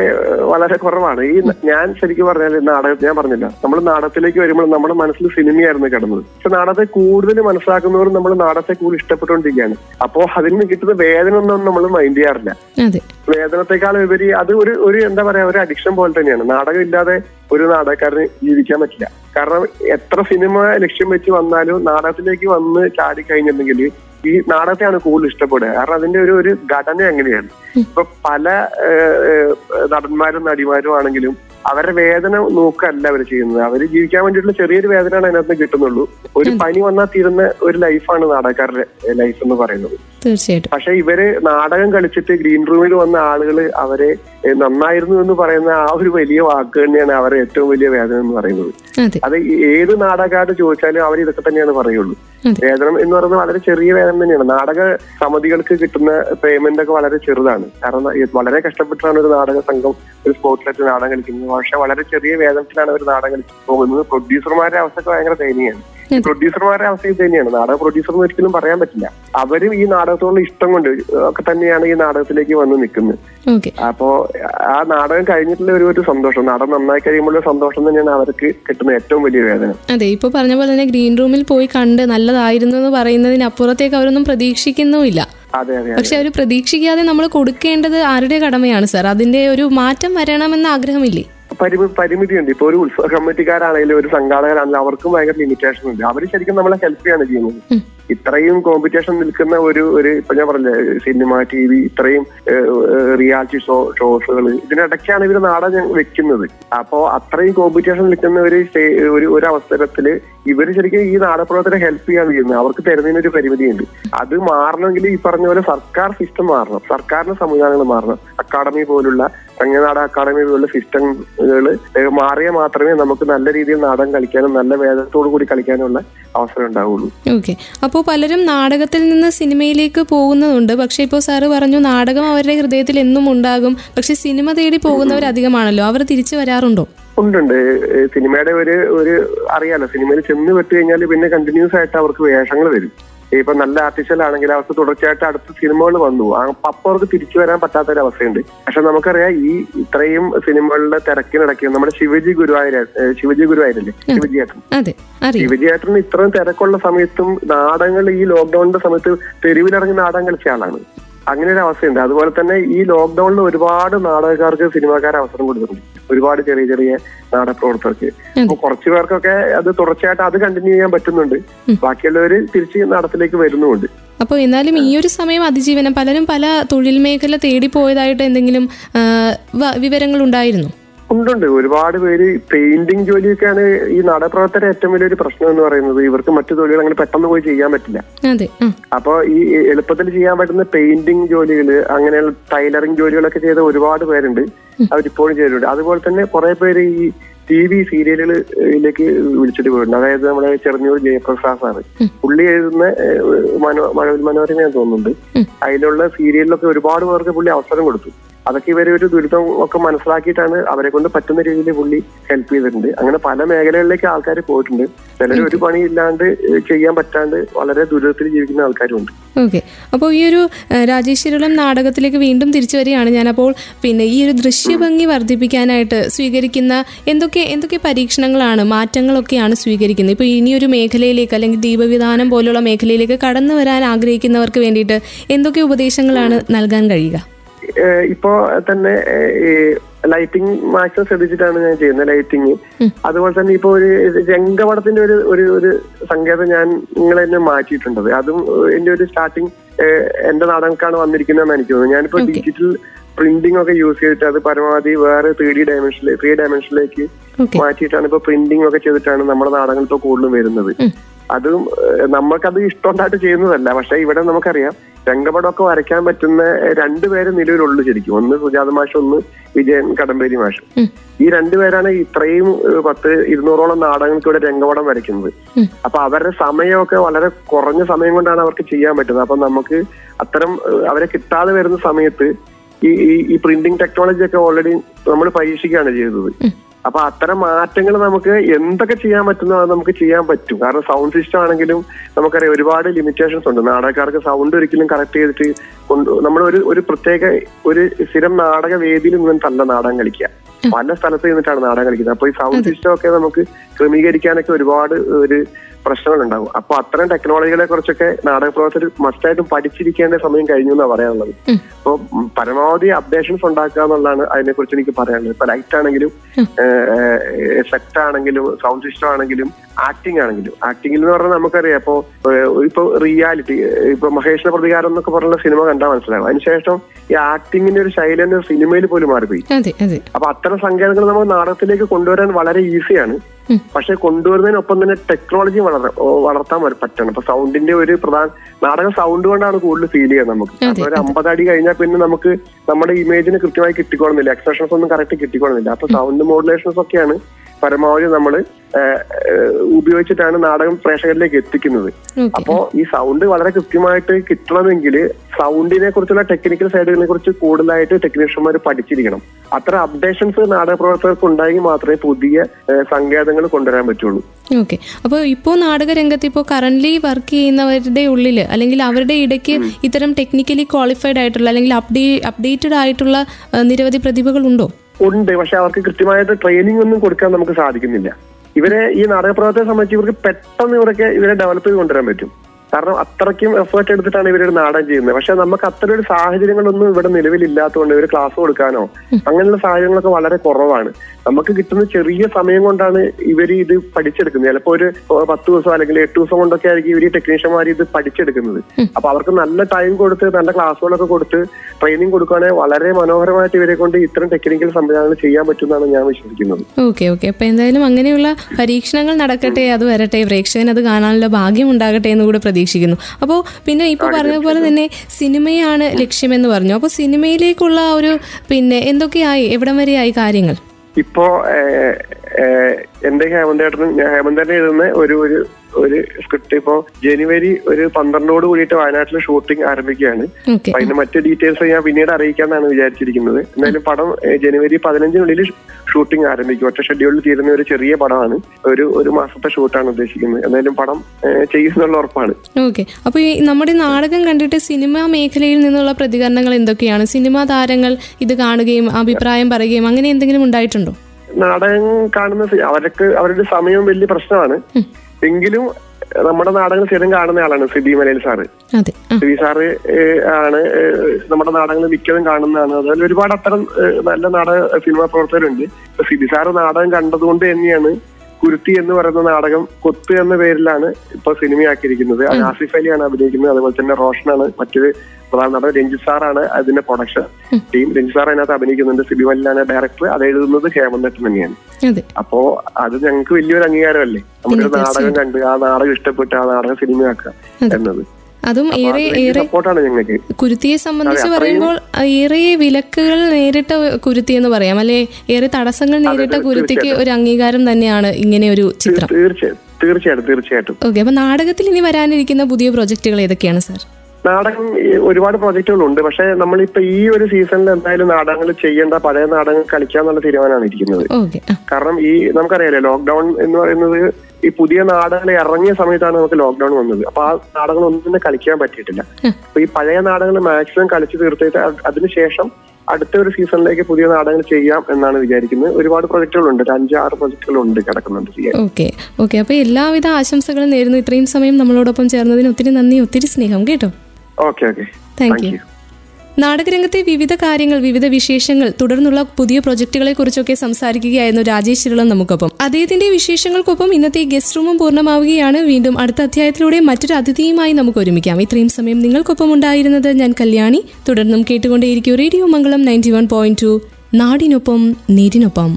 വളരെ കുറവാണ്. ഈ ഞാൻ ശരിക്കും പറഞ്ഞാൽ നാടകം ഞാൻ പറഞ്ഞില്ല, നമ്മൾ നാടകത്തിലേക്ക് വരുമ്പോൾ നമ്മുടെ മനസ്സിൽ സിനിമയായിരുന്നു കിടന്നത്. പക്ഷെ നാടകത്തെ കൂടുതൽ മനസ്സിലാക്കുന്നവരും നമ്മൾ നാടകത്തെ കൂടുതൽ ഇഷ്ടപ്പെട്ടുകൊണ്ടിരിക്കുകയാണ്. അപ്പോൾ അതിൽ നിന്ന് കിട്ടുന്ന വേദന ഒന്നും നമ്മൾ മൈൻഡ് ചെയ്യാറില്ല. വേതനത്തെക്കാൾ ഉപരി അത് ഒരു ഒരു എന്താ പറയാ ഒരു അഡിക്ഷൻ പോലെ തന്നെയാണ്. നാടകം ഇല്ലാതെ ഒരു നാടകക്കാരന് ജീവിക്കാൻ പറ്റില്ല. കാരണം എത്ര സിനിമ ലക്ഷ്യം വെച്ച് വന്നാലും നാടകത്തിലേക്ക് വന്ന് ചാടി കഴിഞ്ഞിട്ടുണ്ടെങ്കിൽ ഈ നാടകത്തെയാണ് കൂടുതൽ ഇഷ്ടപ്പെടുക. കാരണം അതിന്റെ ഒരു ഒരു ഘടന എങ്ങനെയാണ്. ഇപ്പൊ പല നടന്മാരും നടിമാരും ആണെങ്കിലും അവരുടെ വേദന നോക്കല്ല അവർ ചെയ്യുന്നത്. അവര് ജീവിക്കാൻ വേണ്ടിയിട്ടുള്ള ചെറിയൊരു വേദനയാണ് അതിനകത്ത് കിട്ടുന്നുള്ളൂ. ഒരു പനി വന്നാൽ തീരുന്ന ഒരു ലൈഫാണ് നാടകക്കാരുടെ ലൈഫ് എന്ന് പറയുന്നത്. തീർച്ചയായിട്ടും. പക്ഷെ ഇവര് നാടകം കളിച്ചിട്ട് ഗ്രീൻ റൂമിൽ വന്ന ആളുകൾ അവരെ നന്നായിരുന്നു എന്ന് പറയുന്ന ആ ഒരു വലിയ വാക്ക് തന്നെയാണ് അവരുടെ ഏറ്റവും വലിയ വേദന എന്ന് പറയുന്നത്. അത് ഏത് നാടകക്കാരോട് ചോദിച്ചാലും അവർ ഇതൊക്കെ തന്നെയാണ് പറയുള്ളൂ. വേതനം എന്ന് പറയുന്നത് വളരെ ചെറിയ വേതനം തന്നെയാണ്. നാടക സമിതികൾക്ക് കിട്ടുന്ന പേയ്മെന്റ് ഒക്കെ വളരെ ചെറുതാണ്. കാരണം വളരെ കഷ്ടപ്പെട്ടാണ് ഒരു നാടക സംഘം ഒരു സ്പോട്ടിലെത്തി നാടകം കളിക്കുന്നത്. പക്ഷെ വളരെ ചെറിയ വേതനത്തിലാണ് ഒരു നാടകം കളിച്ചു പോകുന്നത്. പ്രൊഡ്യൂസർമാരുടെ അവസ്ഥ ഭയങ്കര ദയനീയമാണ്. പ്രൊഡ്യൂസർമാരെ അവസ്ഥ ഇത് തന്നെയാണ്. നാടക പ്രൊഡ്യൂസർന്ന് ഒരിക്കലും പറയാൻ പറ്റില്ല. അവരും ഈ നാടകത്തോടുള്ള ഇഷ്ടം കൊണ്ട് ഒക്കെ തന്നെയാണ് ഈ നാടകത്തിലേക്ക് വന്ന് നിൽക്കുന്നത്. അപ്പോ ആ നാടകം കഴിഞ്ഞിട്ടുള്ള ഒരു ഒരു സന്തോഷം, നാടകം നന്നായി കഴിയുമ്പോഴുള്ള സന്തോഷം തന്നെയാണ് അവർക്ക് കിട്ടുന്ന ഏറ്റവും വലിയ വേദന. അതെ, ഇപ്പൊ പറഞ്ഞ പോലെ തന്നെ ഗ്രീൻ റൂമിൽ പോയി കണ്ട് നല്ലതായിരുന്നു എന്ന് പറയുന്നതിനപ്പുറത്തേക്ക് അവരൊന്നും പ്രതീക്ഷിക്കുന്നുമില്ല. പക്ഷെ അവര് പ്രതീക്ഷിക്കാതെ നമ്മൾ കൊടുക്കേണ്ടത് ആരുടെ കടമയാണ് സാർ? അതിന്റെ ഒരു മാറ്റം വരണമെന്ന് ആഗ്രഹമില്ലേ? പരിമിതിയുണ്ട്. ഇപ്പൊ ഒരു ഉത്സവ കമ്മിറ്റിക്കാരാണെങ്കിലും ഒരു സംഘാടകരാണെങ്കിലും അവർക്കും ഭയങ്കര ലിമിറ്റേഷൻ ഉണ്ട്. അവർ ശരിക്കും നമ്മളെ ഹെൽപ്പ് ചെയ്യാണ് ചെയ്യുന്നത്. ഇത്രയും കോമ്പറ്റീഷൻ നിൽക്കുന്ന ഒരു ഒരു ഇപ്പൊ ഞാൻ പറഞ്ഞ സിനിമ, ടി വി, ഇത്രയും റിയാലിറ്റി ഷോ ഷോസുകൾ ഇതിനിടയ്ക്കാണ് ഇവര് നാടകം വെക്കുന്നത്. അപ്പോ അത്രയും കോമ്പറ്റീഷൻ നിൽക്കുന്ന ഒരു ഒരു അവസരത്തില് ഇവര് ശരിക്കും ഈ നാടകപ്രവർത്തനെ ഹെൽപ്പ് ചെയ്യാൻ ചെയ്യുന്നത്. അവർക്ക് തരുന്നതിനൊരു പരിമിതിയുണ്ട്. അത് മാറണമെങ്കിൽ ഈ പറഞ്ഞ പോലെ സർക്കാർ സിസ്റ്റം മാറണം, സർക്കാരിന്റെ സംവിധാനങ്ങൾ മാറണം. അക്കാഡമി പോലുള്ള സംഗീതനാട അക്കാഡമി പോലുള്ള സിസ്റ്റങ്ങൾ മാറിയാൽ മാത്രമേ നമുക്ക് നല്ല രീതിയിൽ നാടകം കളിക്കാനും നല്ല വേദനത്തോടു കൂടി കളിക്കാനുള്ള അവസരം ഉണ്ടാവുള്ളൂ. ഓക്കെ, അപ്പോൾ പലരും നാടകത്തിൽ നിന്ന് സിനിമയിലേക്ക് പോകുന്നതുണ്ട്. പക്ഷെ ഇപ്പോൾ സാറ് പറഞ്ഞു നാടകം അവരുടെ ഹൃദയത്തിൽ എന്നും ഉണ്ടാകും. പക്ഷെ സിനിമ തേടി പോകുന്നവർ അധികമാണല്ലോ, അവർ തിരിച്ചു വരാറുണ്ടോ? ഉണ്ടുണ്ട്. സിനിമയുടെ ഒരു ഒരു അറിയാലോ, സിനിമയിൽ ചെന്ന് പെട്ട് കഴിഞ്ഞാൽ പിന്നെ കണ്ടിന്യൂസ് ആയിട്ട് അവർക്ക് വേഷങ്ങൾ വരും. ഇപ്പൊ നല്ല ആർട്ടിസ്റ്റുകളാണെങ്കിൽ അവർക്ക് തുടർച്ചയായിട്ട് അടുത്ത സിനിമകൾ വന്നു, അപ്പം അവർക്ക് തിരിച്ചു വരാൻ പറ്റാത്തൊരവസ്ഥയുണ്ട്. പക്ഷെ നമുക്കറിയാം ഈ ഇത്രയും സിനിമകളുടെ തിരക്കിനിടയ്ക്ക് നമ്മുടെ ശിവജി ഗുരുവായൂർ ശിവജി ഗുരുവായൂരല്ലേ ശിവജിയേട്ടൻ ശിവജിയേട്ടൻ ഇത്രയും തിരക്കുള്ള സമയത്തും നാടകങ്ങൾ ഈ ലോക്ക്ഡൌണിന്റെ സമയത്ത് തെരുവിലിറങ്ങി നാടകം കളിച്ച ആളാണ്. അങ്ങനെ ഒരു അവസ്ഥയുണ്ട്. അതുപോലെ തന്നെ ഈ ലോക്ക്ഡൌണിൽ ഒരുപാട് നാടകക്കാർക്ക് സിനിമാക്കാരെ അവസരം കൊടുത്തിട്ടുണ്ട്, ഒരുപാട് ചെറിയ ചെറിയ നാടകപ്രവർത്തകർക്ക്. അപ്പൊ കുറച്ചു പേർക്കൊക്കെ അത് തുടർച്ചയായിട്ട് അത് കണ്ടിന്യൂ ചെയ്യാൻ പറ്റുന്നുണ്ട്, ബാക്കിയുള്ളവര് തിരിച്ച് നാടകത്തിലേക്ക് വരുന്നുമുണ്ട്. അപ്പോൾ എന്നാലും ഈ ഒരു സമയം അതിജീവനം പലരും പല തൊഴിൽ മേഖല തേടി പോയതായിട്ട് എന്തെങ്കിലും വിവരങ്ങൾ ഉണ്ടായിരുന്നു? ഉണ്ടുണ്ട്. ഒരുപാട് പേര് പെയിന്റിംഗ് ജോലിയൊക്കെയാണ് ഈ നാടകപ്രവർത്തകരുടെ ഏറ്റവും വലിയൊരു പ്രശ്നം എന്ന് പറയുന്നത്. ഇവർക്ക് മറ്റു ജോലികൾ അങ്ങനെ പെട്ടെന്ന് പോയി ചെയ്യാൻ പറ്റില്ല. അപ്പൊ ഈ എളുപ്പത്തിൽ ചെയ്യാൻ പറ്റുന്ന പെയിന്റിംഗ് ജോലികൾ, അങ്ങനെയുള്ള ടൈലറിംഗ് ജോലികളൊക്കെ ചെയ്ത ഒരുപാട് പേരുണ്ട്, അവരിപ്പോഴും ചെയ്തിട്ടുണ്ട്. അതുപോലെ തന്നെ കുറെ പേര് ഈ ടി വി സീരിയലുകളിലേക്ക് വിളിച്ചിട്ട് പോയിട്ടുണ്ട്. അതായത് നമ്മുടെ ചെറിയൂർ ജയപ്രസാദ് സാറ്, പുള്ളി എഴുതുന്ന മനോ മനോരമയെന്ന് തോന്നുന്നുണ്ട്, അതിലുള്ള സീരിയലിലൊക്കെ ഒരുപാട് പേർക്ക് പുള്ളി അവസരം കൊടുത്തു. അതൊക്കെ ഇവർ ഒരു ദുരിതം ഒക്കെ മനസ്സിലാക്കിയിട്ടാണ് അവരെ കൊണ്ട് പറ്റുന്ന രീതിയിൽ പുള്ളി ഹെൽപ്പ് ചെയ്തിട്ടുണ്ട്. അങ്ങനെ പല മേഖലകളിലേക്ക് ആൾക്കാർ പോയിട്ടുണ്ട്. ചിലർ ഒരു പണി ഇല്ലാണ്ട് ചെയ്യാൻ പറ്റാണ്ട് വളരെ ദുരിതത്തിൽ ജീവിക്കുന്ന ആൾക്കാരും ഉണ്ട്. ഓക്കെ, അപ്പോൾ ഈ ഒരു രാജേഷ് ഇരുളം നാടകത്തിലേക്ക് വീണ്ടും തിരിച്ചു വരികയാണ് ഞാൻ. അപ്പോൾ പിന്നെ ഈ ഒരു ദൃശ്യഭംഗി വർദ്ധിപ്പിക്കാനായിട്ട് സ്വീകരിക്കുന്ന എന്തൊക്കെ എന്തൊക്കെ പരീക്ഷണങ്ങളാണ്, മാറ്റങ്ങളൊക്കെയാണ് സ്വീകരിക്കുന്നത്? ഇപ്പോൾ ഇനിയൊരു മേഖലയിലേക്ക് അല്ലെങ്കിൽ ദീപവിധാനം പോലുള്ള മേഖലയിലേക്ക് കടന്നു വരാൻ ആഗ്രഹിക്കുന്നവർക്ക് വേണ്ടിയിട്ട് എന്തൊക്കെ ഉപദേശങ്ങളാണ് നൽകാൻ കഴിയുക? ഇപ്പോ തന്നെ ലൈറ്റിംഗ് മാക്സിമം ശ്രദ്ധിച്ചിട്ടാണ് ഞാൻ ചെയ്യുന്നത്, ലൈറ്റിങ്. അതുപോലെ തന്നെ ഇപ്പൊ ഒരു രംഗപടത്തിന്റെ ഒരു ഒരു ഒരു സങ്കേതം ഞാൻ നിങ്ങൾ എന്നെ മാറ്റിയിട്ടുണ്ട്. അതും എന്റെ ഒരു സ്റ്റാർട്ടിങ് എന്റെ നാടകക്കാണ് വന്നിരിക്കുന്നതെന്ന് എനിക്ക് തോന്നുന്നു. ഞാനിപ്പോ ഡിജിറ്റൽ പ്രിന്റിംഗ് ഒക്കെ യൂസ് ചെയ്തിട്ട് അത് പരമാവധി വേറെ ത്രീ ഡി ഡയമെൻഷനിലേക്ക് ത്രീ ഡയമെൻഷനിലേക്ക് മാറ്റിയിട്ടാണ് ഇപ്പൊ പ്രിന്റിംഗ് ഒക്കെ ചെയ്തിട്ടാണ് നമ്മുടെ നാടകങ്ങൾ ഇപ്പോൾ കൂടുതലും വരുന്നത്. അതും നമ്മൾക്കത് ഇഷ്ടമുണ്ടായിട്ട് ചെയ്യുന്നതല്ല. പക്ഷെ ഇവിടെ നമുക്കറിയാം രംഗപടമൊക്കെ വരയ്ക്കാൻ പറ്റുന്ന രണ്ടുപേര് നിലവിലുള്ളൂ ശരിക്കും. ഒന്ന് സുജാത മാഷ്, ഒന്ന് വിജയൻ കടമ്പേരി മാഷ്. ഈ രണ്ടുപേരാണ് ഇത്രയും പത്ത് ഇരുന്നൂറോളം നാടകങ്ങൾക്ക് ഇവിടെ രംഗപടം വരയ്ക്കുന്നത്. അപ്പൊ അവരുടെ സമയമൊക്കെ വളരെ കുറഞ്ഞ സമയം കൊണ്ടാണ് അവർക്ക് ചെയ്യാൻ പറ്റുന്നത്. അപ്പൊ നമുക്ക് അത്തരം അവരെ കിട്ടാതെ വരുന്ന സമയത്ത് ഈ ഈ പ്രിന്റിംഗ് ടെക്നോളജി ഒക്കെ ഓൾറെഡി നമ്മൾ പരീക്ഷിക്കുകയാണ് ചെയ്തത്. അപ്പൊ അത്തരം മാറ്റങ്ങൾ നമുക്ക് എന്തൊക്കെ ചെയ്യാൻ പറ്റുന്നോ അത് നമുക്ക് ചെയ്യാൻ പറ്റും. കാരണം സൗണ്ട് സിസ്റ്റം ആണെങ്കിലും നമുക്കറിയാം ഒരുപാട് ലിമിറ്റേഷൻസ് ഉണ്ട്. നാടകക്കാർക്ക് സൗണ്ട് ഒരിക്കലും കറക്റ്റ് ചെയ്തിട്ട് കൊണ്ട് നമ്മൾ ഒരു ഒരു പ്രത്യേക ഒരു സ്ഥിരം നാടക വേദിയിൽ നിന്നല്ല നാടകം കളിക്കുക, പല സ്ഥലത്ത് നിന്നിട്ടാണ് നാടകം കളിക്കുന്നത്. അപ്പൊ ഈ സൗണ്ട് സിസ്റ്റം ഒക്കെ നമുക്ക് ക്രമീകരിക്കാനൊക്കെ ഒരുപാട് ഒരു പ്രശ്നങ്ങളുണ്ടാകും. അപ്പൊ അത്തരം ടെക്നോളജികളെ കുറിച്ചൊക്കെ നാടകപ്രവർത്തകർ മസ്റ്റായിട്ടും പഠിച്ചിരിക്കേണ്ട സമയം കഴിഞ്ഞു എന്നാണ് പറയാനുള്ളത്. അപ്പോൾ പരമാവധി അപ്ഡേഷൻസ് ഉണ്ടാക്കുക എന്നുള്ളതാണ് അതിനെ കുറിച്ച് എനിക്ക് പറയാനുള്ളത്. ഇപ്പൊ ലൈറ്റ് ആണെങ്കിലും എഫക്റ്റ് ആണെങ്കിലും സൗണ്ട് സിസ്റ്റം ആണെങ്കിലും ആക്ടിങ് ആണെങ്കിലും ആക്ടിങ്ങിൽ എന്ന് പറഞ്ഞാൽ നമുക്കറിയാം ഇപ്പോ ഇപ്പൊ റിയാലിറ്റി ഇപ്പൊ മഹേശ് പ്രതികാരം എന്നൊക്കെ പറഞ്ഞ സിനിമ കണ്ടാൽ മനസ്സിലാവും. അതിനുശേഷം ഈ ആക്ടിങ്ങിന്റെ ഒരു ശൈലി തന്നെ സിനിമയിൽ പോലും മാറിപ്പോയി. അപ്പൊ അത്തരം സങ്കേതങ്ങൾ നമ്മൾ നാടകത്തിലേക്ക് കൊണ്ടുവരാൻ വളരെ ഈസിയാണ്. പക്ഷെ കൊണ്ടുവരുന്നതിനൊപ്പം തന്നെ ടെക്നോളജി വളർ വളർത്താൻ പറ്റണം. ഇപ്പൊ സൗണ്ടിന്റെ ഒരു പ്രധാന നാടകം സൗണ്ട് കൊണ്ടാണ് കൂടുതൽ ഫീൽ ചെയ്യുക നമുക്ക്. അപ്പൊ ഒരു അമ്പത് അടി കഴിഞ്ഞാൽ പിന്നെ നമുക്ക് നമ്മുടെ ഇമേജിന് കൃത്യമായി കിട്ടിക്കോളുന്നില്ല, എക്സ്പ്രഷൻസ് ഒന്നും കറക്റ്റ് കിട്ടിക്കോളുന്നില്ല. അപ്പൊ സൗണ്ട് മോഡുലേഷൻസ് ഒക്കെയാണ് പരമാവധി നമ്മൾ ഉപയോഗിച്ചിട്ടാണ് നാടകം പ്രേക്ഷകരിലേക്ക് എത്തിക്കുന്നത്. അപ്പോ ഈ സൗണ്ട് വളരെ കൃത്യമായിട്ട് കിട്ടണമെങ്കിൽ സൗണ്ടിനെ കുറിച്ചുള്ള ടെക്നിക്കൽ സൈഡുകളെ കുറിച്ച് കൂടുതലായിട്ട് ടെക്നീഷ്യന്മാർ പഠിച്ചിരിക്കണം. അത്ര അപ്ഡേഷൻസ് നാടക പ്രവർത്തകർക്ക് ഉണ്ടായെങ്കിൽ മാത്രമേ പുതിയ സങ്കേതങ്ങൾ കൊണ്ടുവരാൻ പറ്റുള്ളൂ. ഓക്കെ, അപ്പോൾ ഇപ്പോൾ നാടകരംഗത്ത് ഇപ്പോൾ കറന്റ്ലി വർക്ക് ചെയ്യുന്നവരുടെ ഉള്ളിൽ അല്ലെങ്കിൽ അവരുടെ ഇടയ്ക്ക് ഇത്തരം ടെക്നിക്കലി ക്വാളിഫൈഡ് ആയിട്ടുള്ള അല്ലെങ്കിൽ അപ്ഡേറ്റഡ് ആയിട്ടുള്ള നിരവധി പ്രതിഭകൾ ഉണ്ടോ? ഉണ്ട്, പക്ഷെ അവർക്ക് കൃത്യമായിട്ട് ട്രെയിനിങ് ഒന്നും കൊടുക്കാൻ നമുക്ക് സാധിക്കുന്നില്ല. ഇവരെ ഈ നാടകപ്രവർത്തകരെ സംബന്ധിച്ച് ഇവർക്ക് പെട്ടെന്ന് ഇവരൊക്കെ ഇവരെ ഡെവലപ്പ് ചെയ്ത് കൊണ്ടുവരാൻ പറ്റും. കാരണം അത്രയ്ക്കും എഫേർട്ട് എടുത്തിട്ടാണ് ഇവരുടെ നാടകം ചെയ്യുന്നത്. പക്ഷെ നമുക്ക് അത്ര ഒരു സാഹചര്യങ്ങളൊന്നും ഇവിടെ നിലവിലില്ലാത്തതുകൊണ്ട് ഇവർ ക്ലാസ് കൊടുക്കാനോ അങ്ങനെയുള്ള സാഹചര്യങ്ങളൊക്കെ വളരെ കുറവാണ്. നമുക്ക് കിട്ടുന്ന ചെറിയ സമയം കൊണ്ടാണ് ഇവർ ഇത് പഠിച്ചെടുക്കുന്നത്. ചിലപ്പോൾ ഒരു പത്ത് ദിവസം അല്ലെങ്കിൽ എട്ട് ദിവസം കൊണ്ടൊക്കെ ആയിരിക്കും ഇവർ ടെക്നീഷ്യന്മാർ ഇത് പഠിച്ചെടുക്കുന്നത്. അപ്പൊ അവർക്ക് നല്ല ടൈം കൊടുത്ത് നല്ല ക്ലാസ്സുകളൊക്കെ കൊടുത്ത് ട്രെയിനിങ് കൊടുക്കുകയാണെങ്കിൽ വളരെ മനോഹരമായിട്ട് ഇവരെ കൊണ്ട് ഇത്തരം ടെക്നിക്കൽ സംവിധാനങ്ങൾ ചെയ്യാൻ പറ്റുമെന്നാണ് ഞാൻ വിശ്വസിക്കുന്നത്. ഓക്കെ ഓക്കെ അപ്പൊ എന്തായാലും അങ്ങനെയുള്ള പരീക്ഷണങ്ങൾ നടക്കട്ടെ, അത് വരട്ടെ, പ്രേക്ഷകൻ അത് കാണാനുള്ള ഭാഗ്യം ഉണ്ടാകട്ടെ എന്ന് കൂടെ പ്രതീക്ഷിക്കുന്നു. അപ്പോൾ പിന്നെ ഇപ്പോൾ പറഞ്ഞ പോലെ തന്നെ സിനിമയാണ് ലക്ഷ്യമെന്ന് പറഞ്ഞു. അപ്പോൾ സിനിമയിലേക്കുള്ള ഒരു പിന്നെ എന്തൊക്കെയായി, എവിടം വരെയായി കാര്യങ്ങൾ? ഇപ്പോ എന്റെ ഹേമന്തേട്ടനും ഞാൻ ഹേമന്തേട്ടൻ എഴുതുന്ന ഒരു ഒരു സ്ക്രിപ്റ്റ് ഇപ്പോ ജനുവരി ഒരു പന്ത്രണ്ടോട് കൂടിയിട്ട് വയനാട്ടിലെ ഷൂട്ടിംഗ് ആരംഭിക്കുകയാണ്. അതിന്റെ മറ്റു ഡീറ്റെയിൽസ് ഞാൻ പിന്നീട് അറിയിക്കാന്നാണ് വിചാരിച്ചിരിക്കുന്നത്. എന്തായാലും പടം ജനുവരി പതിനഞ്ചിനുള്ളിൽ ഷൂട്ടിംഗ് ആരംഭിക്കും. ഒറ്റ ഷെഡ്യൂളിൽ തീരുന്ന ഒരു ചെറിയ പടമാണ്. ഒരു ഒരു മാസത്തെ ഷൂട്ടാണ് ഉദ്ദേശിക്കുന്നത്. എന്തായാലും പടം ചെയ്യുന്നുള്ള ഉറപ്പാണ്. ഓക്കെ, അപ്പൊ ഈ നമ്മുടെ നാടകം കണ്ടിട്ട് സിനിമാ മേഖലയിൽ നിന്നുള്ള പ്രതികരണങ്ങൾ എന്തൊക്കെയാണ്? സിനിമാ താരങ്ങൾ ഇത് കാണുകയും അഭിപ്രായം പറയുകയും അങ്ങനെ എന്തെങ്കിലും ഉണ്ടായിട്ടുണ്ടോ? നാടകം കാണുന്ന അവർക്ക് അവരുടെ സമയം വലിയ പ്രശ്നമാണ്. എങ്കിലും നമ്മുടെ നാടകങ്ങൾ സ്ഥിരം കാണുന്ന ആളാണ് സിബി മലയിൽ സാറ്. സിബി സാറ് ആണ് നമ്മുടെ നാടകങ്ങൾ മിക്കതും കാണുന്നതാണ്. അതുപോലെ ഒരുപാട് അത്തരം നല്ല നാടക സിനിമാ പ്രവർത്തകരുണ്ട്. സിബി സാറ് നാടകം കണ്ടതുകൊണ്ട് തന്നെയാണ് കുരുതി എന്ന് പറയുന്ന നാടകം കൊത്ത് എന്ന പേരിലാണ് ഇപ്പൊ സിനിമയാക്കിയിരിക്കുന്നത്. അത് ആസിഫ് അലിയാണ് അഭിനയിക്കുന്നത്. അതുപോലെ തന്നെ റോഷനാണ് മറ്റൊരു പ്രധാന നടൻ. രഞ്ജി സാർ ആണ് അതിന്റെ പ്രൊഡക്ഷൻ ടീം. രഞ്ജി സാർ അതിനകത്ത് അഭിനയിക്കുന്നുണ്ട്. സിബി മലയിലാണ് ഡയറക്ടർ. അത് എഴുതുന്നത് ഹേമന്തേട്ടൻ തന്നെയാണ്. അപ്പോ അത് ഞങ്ങൾക്ക് വലിയൊരു അംഗീകാരമല്ലേ, നമ്മുടെ ഒരു നാടകം കണ്ട് ആ നാടകം ഇഷ്ടപ്പെട്ട് ആ നാടകം സിനിമയാക്കുക എന്നത്. അതും ഏറെ ഏറെ കുരുതിയെ സംബന്ധിച്ച് പറയുമ്പോൾ ഏറെ വിലക്കുകൾ നേരിട്ട കുരുതി എന്ന് പറയാം അല്ലെ, ഏറെ തടസ്സങ്ങൾ നേരിട്ട കുരുതിക്ക് ഒരു അംഗീകാരം തന്നെയാണ് ഇങ്ങനെ ഒരു ചിത്രം. തീർച്ചയായിട്ടും തീർച്ചയായിട്ടും ഓക്കെ, അപ്പൊ നാടകത്തിൽ ഇനി വരാനിരിക്കുന്ന പുതിയ പ്രോജക്ടുകൾ ഏതൊക്കെയാണ് സാർ? നാടകം ഒരുപാട് പ്രോജക്റ്റുകളുണ്ട്. പക്ഷെ നമ്മളിപ്പോ ഈ ഒരു സീസണിൽ എന്തായാലും നാടകങ്ങൾ ചെയ്യേണ്ട, പഴയ നാടകങ്ങൾ കളിക്കാന്നുള്ള തീരുമാനമാണ് ഇരിക്കുന്നത്. കാരണം ഈ നമുക്കറിയാലോ ലോക്ക്ഡൌൺ എന്ന് പറയുന്നത് ഈ പുതിയ നാടകങ്ങൾ ഇറങ്ങിയ സമയത്താണ് നമുക്ക് ലോക്ക്ഡൌൺ വന്നത്. അപ്പൊ ആ നാടകങ്ങൾ ഒന്നും തന്നെ കളിക്കാൻ പറ്റിയിട്ടില്ല. അപ്പൊ ഈ പഴയ നാടകങ്ങൾ മാക്സിമം കളിച്ച് തീർത്തിട്ട് അതിനുശേഷം അടുത്ത ഒരു സീസണിലേക്ക് പുതിയ നാടകങ്ങൾ ചെയ്യാം എന്നാണ് വിചാരിക്കുന്നത്. ഒരുപാട് പ്രോജക്റ്റുകളുണ്ട്, അഞ്ചാറ് പ്രോജക്റ്റുകളുണ്ട് കിടക്കുന്നുണ്ട്. ഓക്കെ ഓക്കെ അപ്പൊ എല്ലാവിധ ആശംസകളും നേരുന്നു. ഇത്രയും സമയം നമ്മളോടൊപ്പം ചേർന്നതിന് ഒത്തിരി നന്ദി, ഒത്തിരി സ്നേഹം കേട്ടോ. Okay okay thank you. നാടകരംഗത്തെ വിവിധ കാര്യങ്ങൾ, വിവിധ വിശേഷങ്ങൾ, തുടർന്നുള്ള പുതിയ പ്രൊജക്ടുകളെ കുറിച്ചൊക്കെ സംസാരിക്കുകയായിരുന്നു രാജേഷ് ഇരുളം നമുക്കൊപ്പം. അദ്ദേഹത്തിന്റെ വിശേഷങ്ങൾക്കൊപ്പം ഇന്നത്തെ ഗസ്റ്റ് റൂമും പൂർണ്ണമാവുകയാണ്. വീണ്ടും അടുത്ത അധ്യായത്തിലൂടെ മറ്റൊരു അതിഥിയുമായി നമുക്ക് ഒരുമിക്കാം. ഇത്രയും സമയം നിങ്ങൾക്കൊപ്പം ഉണ്ടായിരുന്നത് ഞാൻ കല്യാണി. തുടർന്നും കേട്ടുകൊണ്ടേയിരിക്കും radio Mangalam ninety one point two, നാടിനൊപ്പം നേരിനൊപ്പം.